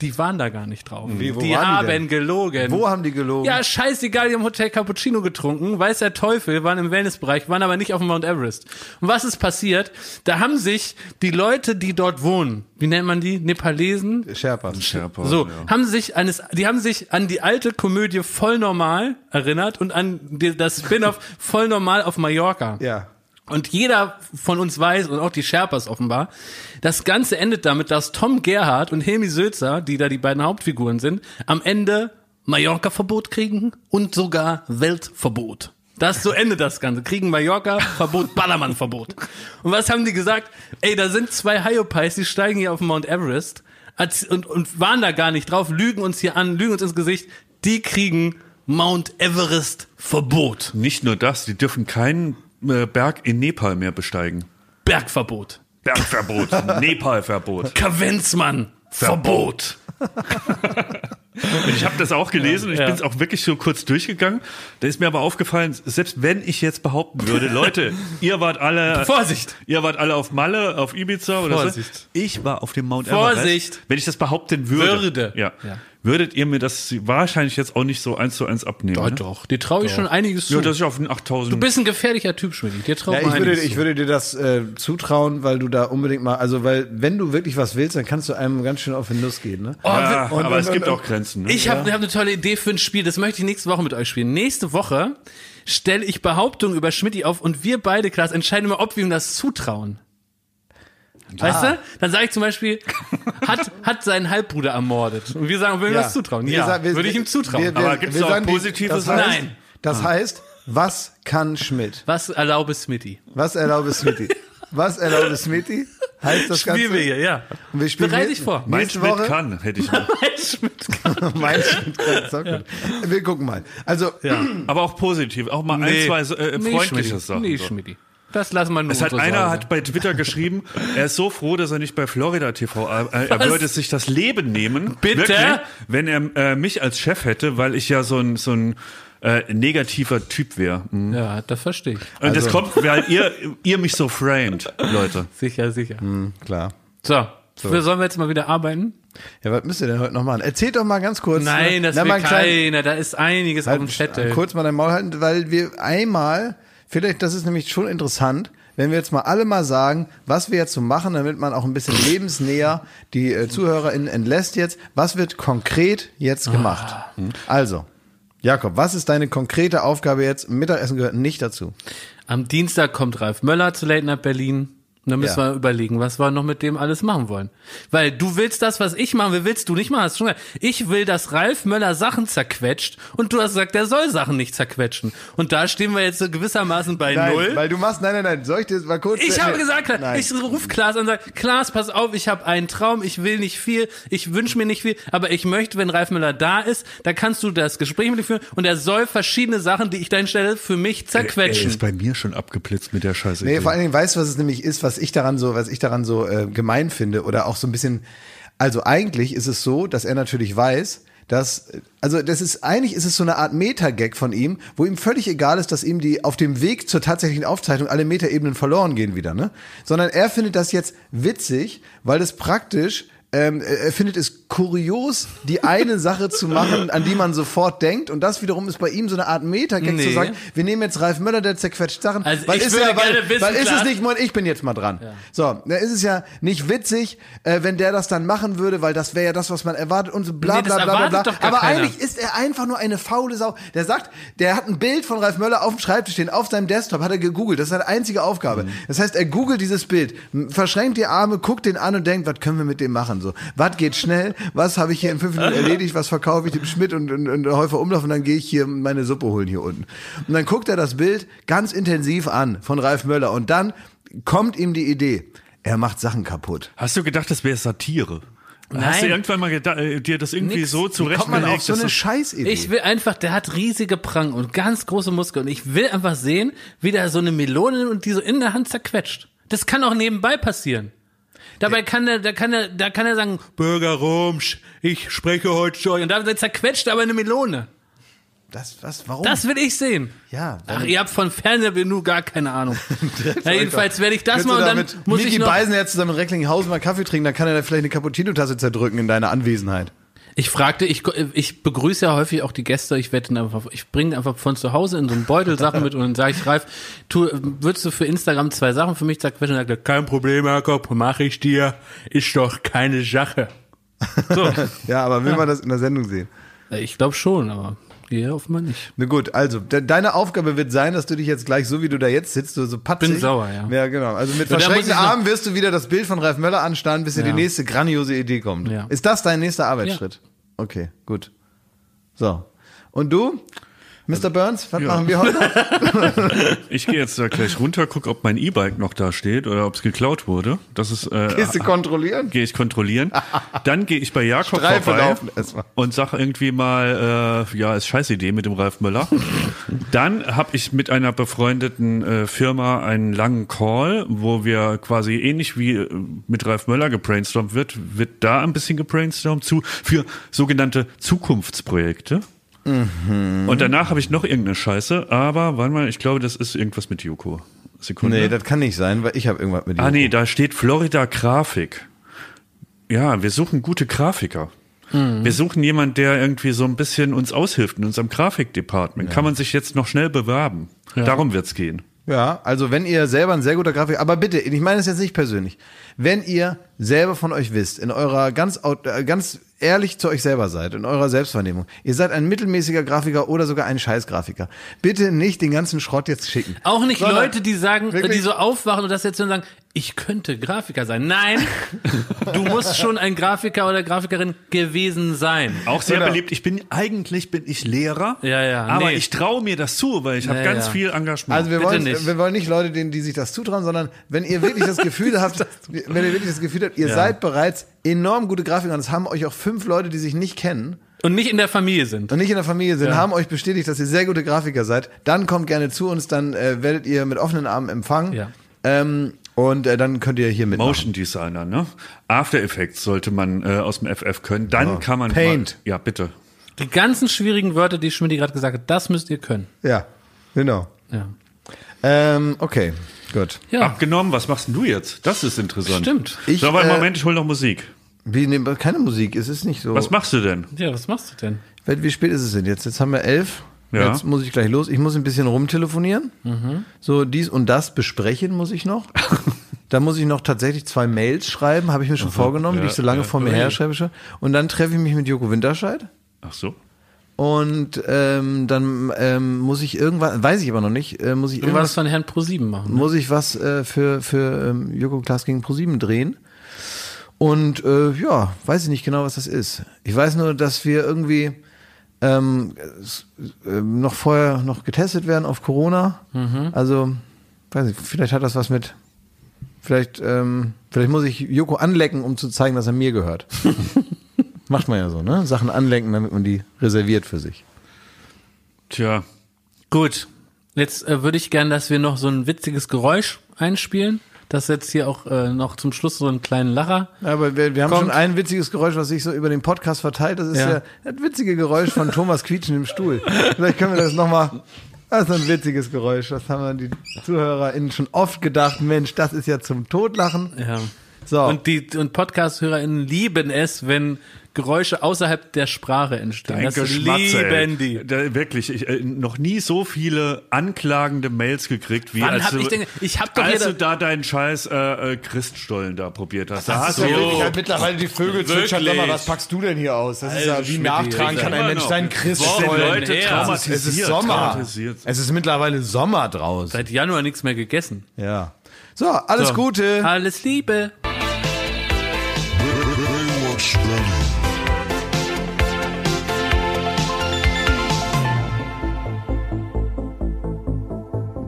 die waren da gar nicht drauf. Wie, wo die waren die haben denn? gelogen. Wo haben die gelogen? Ja, scheißegal, die haben Hotel Cappuccino getrunken. Weiß der Teufel, waren im Wellnessbereich, waren aber nicht auf dem Mount Everest. Und was ist passiert? Da haben sich die Leute, die dort wohnen, wie nennt man die? Nepalesen? Sherpa. Sherpa. So, ja. haben sich eines, die haben sich an die alte Komödie Voll Normal erinnert und an das Spin-off Voll Normal auf Mallorca. Ja. Und jeder von uns weiß, und auch die Sherpas offenbar, das Ganze endet damit, dass Tom Gerhardt und Hilmi Sözer, die da die beiden Hauptfiguren sind, am Ende Mallorca-Verbot kriegen und sogar Weltverbot. Das, so endet das Ganze. Kriegen Mallorca-Verbot, Ballermann-Verbot. Und was haben die gesagt? Ey, da sind zwei Hyopies, die steigen hier auf den Mount Everest und, und waren da gar nicht drauf, lügen uns hier an, lügen uns ins Gesicht, die kriegen Mount Everest-Verbot. Nicht nur das, die dürfen keinen Berg in Nepal mehr besteigen. Bergverbot. Bergverbot. Nepalverbot. Kavenzmann-Verbot. Ich habe das auch gelesen und ich ja. bin es auch wirklich so kurz durchgegangen. Da ist mir aber aufgefallen, selbst wenn ich jetzt behaupten würde, Leute, ihr wart alle Vorsicht, ihr wart alle auf Malle, auf Ibiza oder Vorsicht. so. Ich war auf dem Mount Everest. Vorsicht. Wenn ich das behaupten würde, würde. Ja. Ja. Würdet ihr mir das wahrscheinlich jetzt auch nicht so eins zu eins abnehmen? Doch, ne? doch. Dir traue ich doch. schon einiges zu. Ja, das ist auf den achttausend. Du bist ein gefährlicher Typ, Schmidt. Dir traue ich einiges würde, zu. Ich würde dir das äh, zutrauen, weil du da unbedingt mal, also weil, wenn du wirklich was willst, dann kannst du einem ganz schön auf den Nuss gehen, ne? Oh, ja, und, und, aber und, es gibt und, auch Grenzen, ne? Ich habe ja. hab eine tolle Idee für ein Spiel, das möchte ich nächste Woche mit euch spielen. Nächste Woche stelle ich Behauptungen über Schmidt auf und wir beide, Klaas, entscheiden mal, ob wir ihm das zutrauen. Weißt ah. du? Dann sage ich zum Beispiel, hat, hat seinen Halbbruder ermordet. Und wir sagen, würden wir ja. das zutrauen? Ja, sagen, wir, würde ich ihm zutrauen. Wir, wir, aber gibt es auch Positives? Das heißt, Nein. Das heißt, was kann Schmidt? Was erlaube Smitty? Was erlaube Smitty? Was erlaube Smitty? Heißt das Ganze? Spielen wir hier, ja. Und wir spielen Bereit dich vor. Mein Schmidt Woche? kann, hätte ich noch. Mein Schmidt kann. Mein Schmidt kann, ist auch gut. Ja. Wir gucken mal. Also, ja. Aber auch positiv, auch mal nee. ein, zwei äh, nee, freundliche Sachen. Nee, Schmidti. Das lassen wir nur es hat Einer Sorge. hat bei Twitter geschrieben, er ist so froh, dass er nicht bei Florida T V, er, er würde sich das Leben nehmen, Bitte? Wirklich, wenn er äh, mich als Chef hätte, weil ich ja so ein, so ein äh, negativer Typ wäre. Mhm. Ja, das verstehe ich. Und also. das kommt, weil ihr, ihr mich so framed, Leute. Sicher, sicher. Mhm, klar. So, so, sollen wir jetzt mal wieder arbeiten? Ja, was müsst ihr denn heute noch machen? Erzählt doch mal ganz kurz. Nein, das ne? will keiner, da ist einiges halt, auf dem Zettel. Kurz mal dein Maul halten, weil wir einmal... Vielleicht, das ist nämlich schon interessant, wenn wir jetzt mal alle mal sagen, was wir jetzt so machen, damit man auch ein bisschen lebensnäher die äh, ZuhörerInnen entlässt jetzt. Was wird konkret jetzt gemacht? Ah. Also, Jakob, was ist deine konkrete Aufgabe jetzt? Mittagessen gehört nicht dazu. Am Dienstag kommt Ralf Möller zu Late Night Berlin. Und dann müssen ja. wir überlegen, was wir noch mit dem alles machen wollen. Weil du willst das, was ich machen will, willst du nicht machen. Hast schon gesagt. Ich will, dass Ralf Möller Sachen zerquetscht und du hast gesagt, der soll Sachen nicht zerquetschen. Und da stehen wir jetzt so gewissermaßen bei nein, Null. Weil du machst, nein, nein, nein, soll ich dir das mal kurz... Ich habe gesagt, nein. ich rufe Klaas an und sage, Klaas, pass auf, ich habe einen Traum, ich will nicht viel, ich wünsche mir nicht viel, aber ich möchte, wenn Ralf Möller da ist, da kannst du das Gespräch mit ihm führen und er soll verschiedene Sachen, die ich da hinstelle, für mich zerquetschen. Er ist bei mir schon abgeblitzt mit der Scheiße. Nee, vor allen Dingen weißt du, was es nämlich ist, was ich daran so, was ich daran so äh, gemein finde oder auch so ein bisschen, also eigentlich ist es so, dass er natürlich weiß, dass, also das ist, eigentlich ist es so eine Art Meta-Gag von ihm, wo ihm völlig egal ist, dass ihm die auf dem Weg zur tatsächlichen Aufzeichnung alle Metaebenen verloren gehen wieder, ne? Sondern er findet das jetzt witzig, weil das praktisch Ähm, er findet es kurios, die eine Sache zu machen, an die man sofort denkt. Und das wiederum ist bei ihm so eine Art Meta-Gag nee. zu sagen, wir nehmen jetzt Ralf Möller, der zerquetscht Sachen. Also weil ich ist ja, weil, wissen, weil ist es nicht, ich bin jetzt mal dran. Ja. So, da ist es ja nicht witzig, äh, wenn der das dann machen würde, weil das wäre ja das, was man erwartet und so bla nee, bla bla bla. bla. Aber keiner. Eigentlich ist er einfach nur eine faule Sau. Der sagt, der hat ein Bild von Ralf Möller auf dem Schreibtisch stehen, auf seinem Desktop, hat er gegoogelt. Das ist seine einzige Aufgabe. Mhm. Das heißt, er googelt dieses Bild, verschränkt die Arme, guckt den an und denkt, was können wir mit dem machen? So, was geht schnell? Was habe ich hier in fünf Minuten erledigt? Was verkaufe ich dem Schmidt und, und, und Häufer Umlauf? Und dann gehe ich hier meine Suppe holen hier unten. Und dann guckt er das Bild ganz intensiv an von Ralf Möller. Und dann kommt ihm die Idee. Er macht Sachen kaputt. Hast du gedacht, das wäre Satire? Nein. Hast du irgendwann mal gedacht, äh, dir das irgendwie Nix. so zurechtgelegt? Kommt man auf so eine Scheißidee. Ich will einfach, der hat riesige Pranken und ganz große Muskeln. Und ich will einfach sehen, wie der so eine Melone und die so in der Hand zerquetscht. Das kann auch nebenbei passieren. Dabei kann er, da kann er, da kann er sagen, Bürger Rumsch, ich spreche heute schon. Und dann zerquetscht aber eine Melone. Das, was, warum? Das will ich sehen. Ja. Ach, ihr habt von Fernsehbenu gar keine Ahnung. Ja, jedenfalls werde ich das mal und dann da muss Micky ich noch... Micky Beisenherz zusammen mit Recklinghausen mal Kaffee trinken, dann kann er da vielleicht eine Cappuccino-Tasse zerdrücken in deiner Anwesenheit. Ich fragte, ich, ich begrüße ja häufig auch die Gäste, ich werde einfach, ich bringe einfach von zu Hause in so einen Beutel Sachen mit und dann sage ich, Ralf, tu, würdest du für Instagram zwei Sachen für mich zerquetschen? Und er sagt, kein Problem, Jakob, mache ich dir, ist doch keine Sache. So. Ja, aber will ja. man das in der Sendung sehen? Ich glaube schon, aber... Ja, offenbar nicht. Na gut, also de- deine Aufgabe wird sein, dass du dich jetzt gleich, so wie du da jetzt sitzt, so, so patzig. Bin sauer, ja. Ja, genau. Also mit so, verschränkten Armen wirst du wieder das Bild von Ralf Möller anstarren, bis dir ja. die nächste grandiose Idee kommt. Ja. Ist das dein nächster Arbeitsschritt? Ja. Okay, gut. So. Und du, Mister Burns, was ja. machen wir heute? Ich gehe jetzt da gleich runter, gucke, ob mein E-Bike noch da steht oder ob es geklaut wurde. Das ist, äh, Gehst du kontrollieren? Gehe ich kontrollieren. Dann gehe ich bei Jakob Streife vorbei und sage irgendwie mal, äh, ja, ist scheiß Idee mit dem Ralf Möller. Dann habe ich mit einer befreundeten äh, Firma einen langen Call, wo wir quasi ähnlich wie mit Ralf Möller gebrainstormt wird, wird da ein bisschen gebrainstormt zu für sogenannte Zukunftsprojekte. Mhm. Und danach habe ich noch irgendeine Scheiße, aber warte mal, ich glaube, das ist irgendwas mit Joko. Sekunde. Nee, das kann nicht sein, weil ich habe irgendwas mit Joko. Ah nee, da steht Florida Grafik. Ja, wir suchen gute Grafiker. Mhm. Wir suchen jemanden, der irgendwie so ein bisschen uns aushilft in unserem Grafikdepartment. Ja. Kann man sich jetzt noch schnell bewerben. Ja. Darum wird's gehen. Ja, also wenn ihr selber ein sehr guter Grafiker, aber bitte, ich meine es jetzt nicht persönlich, wenn ihr selber von euch wisst, in eurer ganz ganz ehrlich zu euch selber seid, in eurer Selbstvernehmung, ihr seid ein mittelmäßiger Grafiker oder sogar ein Scheißgrafiker, bitte nicht den ganzen Schrott jetzt schicken. Auch nicht Sondern Leute, die sagen, wirklich? Die so aufwachen und das jetzt und sagen, ich könnte Grafiker sein. Nein, du musst schon ein Grafiker oder Grafikerin gewesen sein. Auch sehr genau. beliebt. Ich bin eigentlich bin ich Lehrer, ja, ja, aber nee. ich traue mir das zu, weil ich ja, habe ganz ja. viel Engagement. Also wir wollen, wir wollen nicht Leute, denen die sich das zutrauen, sondern wenn ihr wirklich das Gefühl habt, wenn ihr wirklich das Gefühl habt, ihr ja. seid bereits enorm gute Grafiker und es haben euch auch fünf Leute, die sich nicht kennen. Und nicht in der Familie sind. Und nicht in der Familie sind, ja. haben euch bestätigt, dass ihr sehr gute Grafiker seid. Dann kommt gerne zu uns, dann äh, werdet ihr mit offenen Armen empfangen. Ja. Ähm, und äh, dann könnt ihr hier mitmachen. Motion Designer, ne? After Effects sollte man äh, aus dem F F können. Dann oh. kann man... Paint. Mal, ja, bitte. Die ganzen schwierigen Wörter, die Schmidt gerade gesagt hat, das müsst ihr können. Ja, genau. Ja. Ähm, okay, gut. Ja. Abgenommen, was machst denn du jetzt? Das ist interessant. Stimmt. Ich, so, aber im äh, Moment, ich hole noch Musik. Wie, nee, keine Musik, es ist nicht so. Was machst du denn? Ja, was machst du denn? Wie spät ist es denn jetzt? Jetzt haben wir elf. Ja. Jetzt muss ich gleich los. Ich muss ein bisschen rumtelefonieren. Mhm. So dies und das besprechen muss ich noch. Da muss ich noch tatsächlich zwei Mails schreiben, habe ich mir schon Aha. vorgenommen, ja, die ich so lange ja, vor mir ja. her schreibe. Schon. Und dann treffe ich mich mit Joko Winterscheid. Ach so. Und ähm, dann ähm, muss ich irgendwann, weiß ich aber noch nicht, äh, muss ich irgendwas, irgendwas von Herrn ProSieben machen. Ne? Muss ich was äh, für, für ähm, Joko Klaas gegen ProSieben drehen. Und äh, ja, weiß ich nicht genau, was das ist. Ich weiß nur, dass wir irgendwie ähm, äh, noch vorher noch getestet werden auf Corona. Mhm. Also, weiß ich, vielleicht hat das was mit, vielleicht, ähm, vielleicht muss ich Joko anlecken, um zu zeigen, dass er mir gehört. Macht man ja so, ne? Sachen anlenken, damit man die reserviert für sich. Tja. Gut. Jetzt äh, würde ich gerne, dass wir noch so ein witziges Geräusch einspielen. Das jetzt hier auch äh, noch zum Schluss so einen kleinen Lacher. Ja, aber wir, wir haben kommt. schon ein witziges Geräusch, was sich so über den Podcast verteilt. Das ist ja, ja das witzige Geräusch von Thomas Quietschen im Stuhl. Vielleicht können wir das nochmal... Das ist ein witziges Geräusch. Das haben die ZuhörerInnen schon oft gedacht. Mensch, das ist ja zum Totlachen. Ja. So. Und die und Podcast-HörerInnen lieben es, wenn Geräusche außerhalb der Sprache entstehen. Das lieben die. Da, wirklich, ich äh, noch nie so viele anklagende Mails gekriegt, wie Wann als, hab du, ich denn, ich hab doch als du da deinen scheiß äh, Christstollen da probiert hast. Da hast so. Du wirklich halt mittlerweile die Vögel zwitschern. Was packst du denn hier aus? Das also ist ja, wie nachtragen kann ein Mensch seinen Christstollen. Es ist Sommer. Es ist mittlerweile Sommer draußen. Seit Januar nichts mehr gegessen. Ja. So, alles so. Gute. Alles Liebe.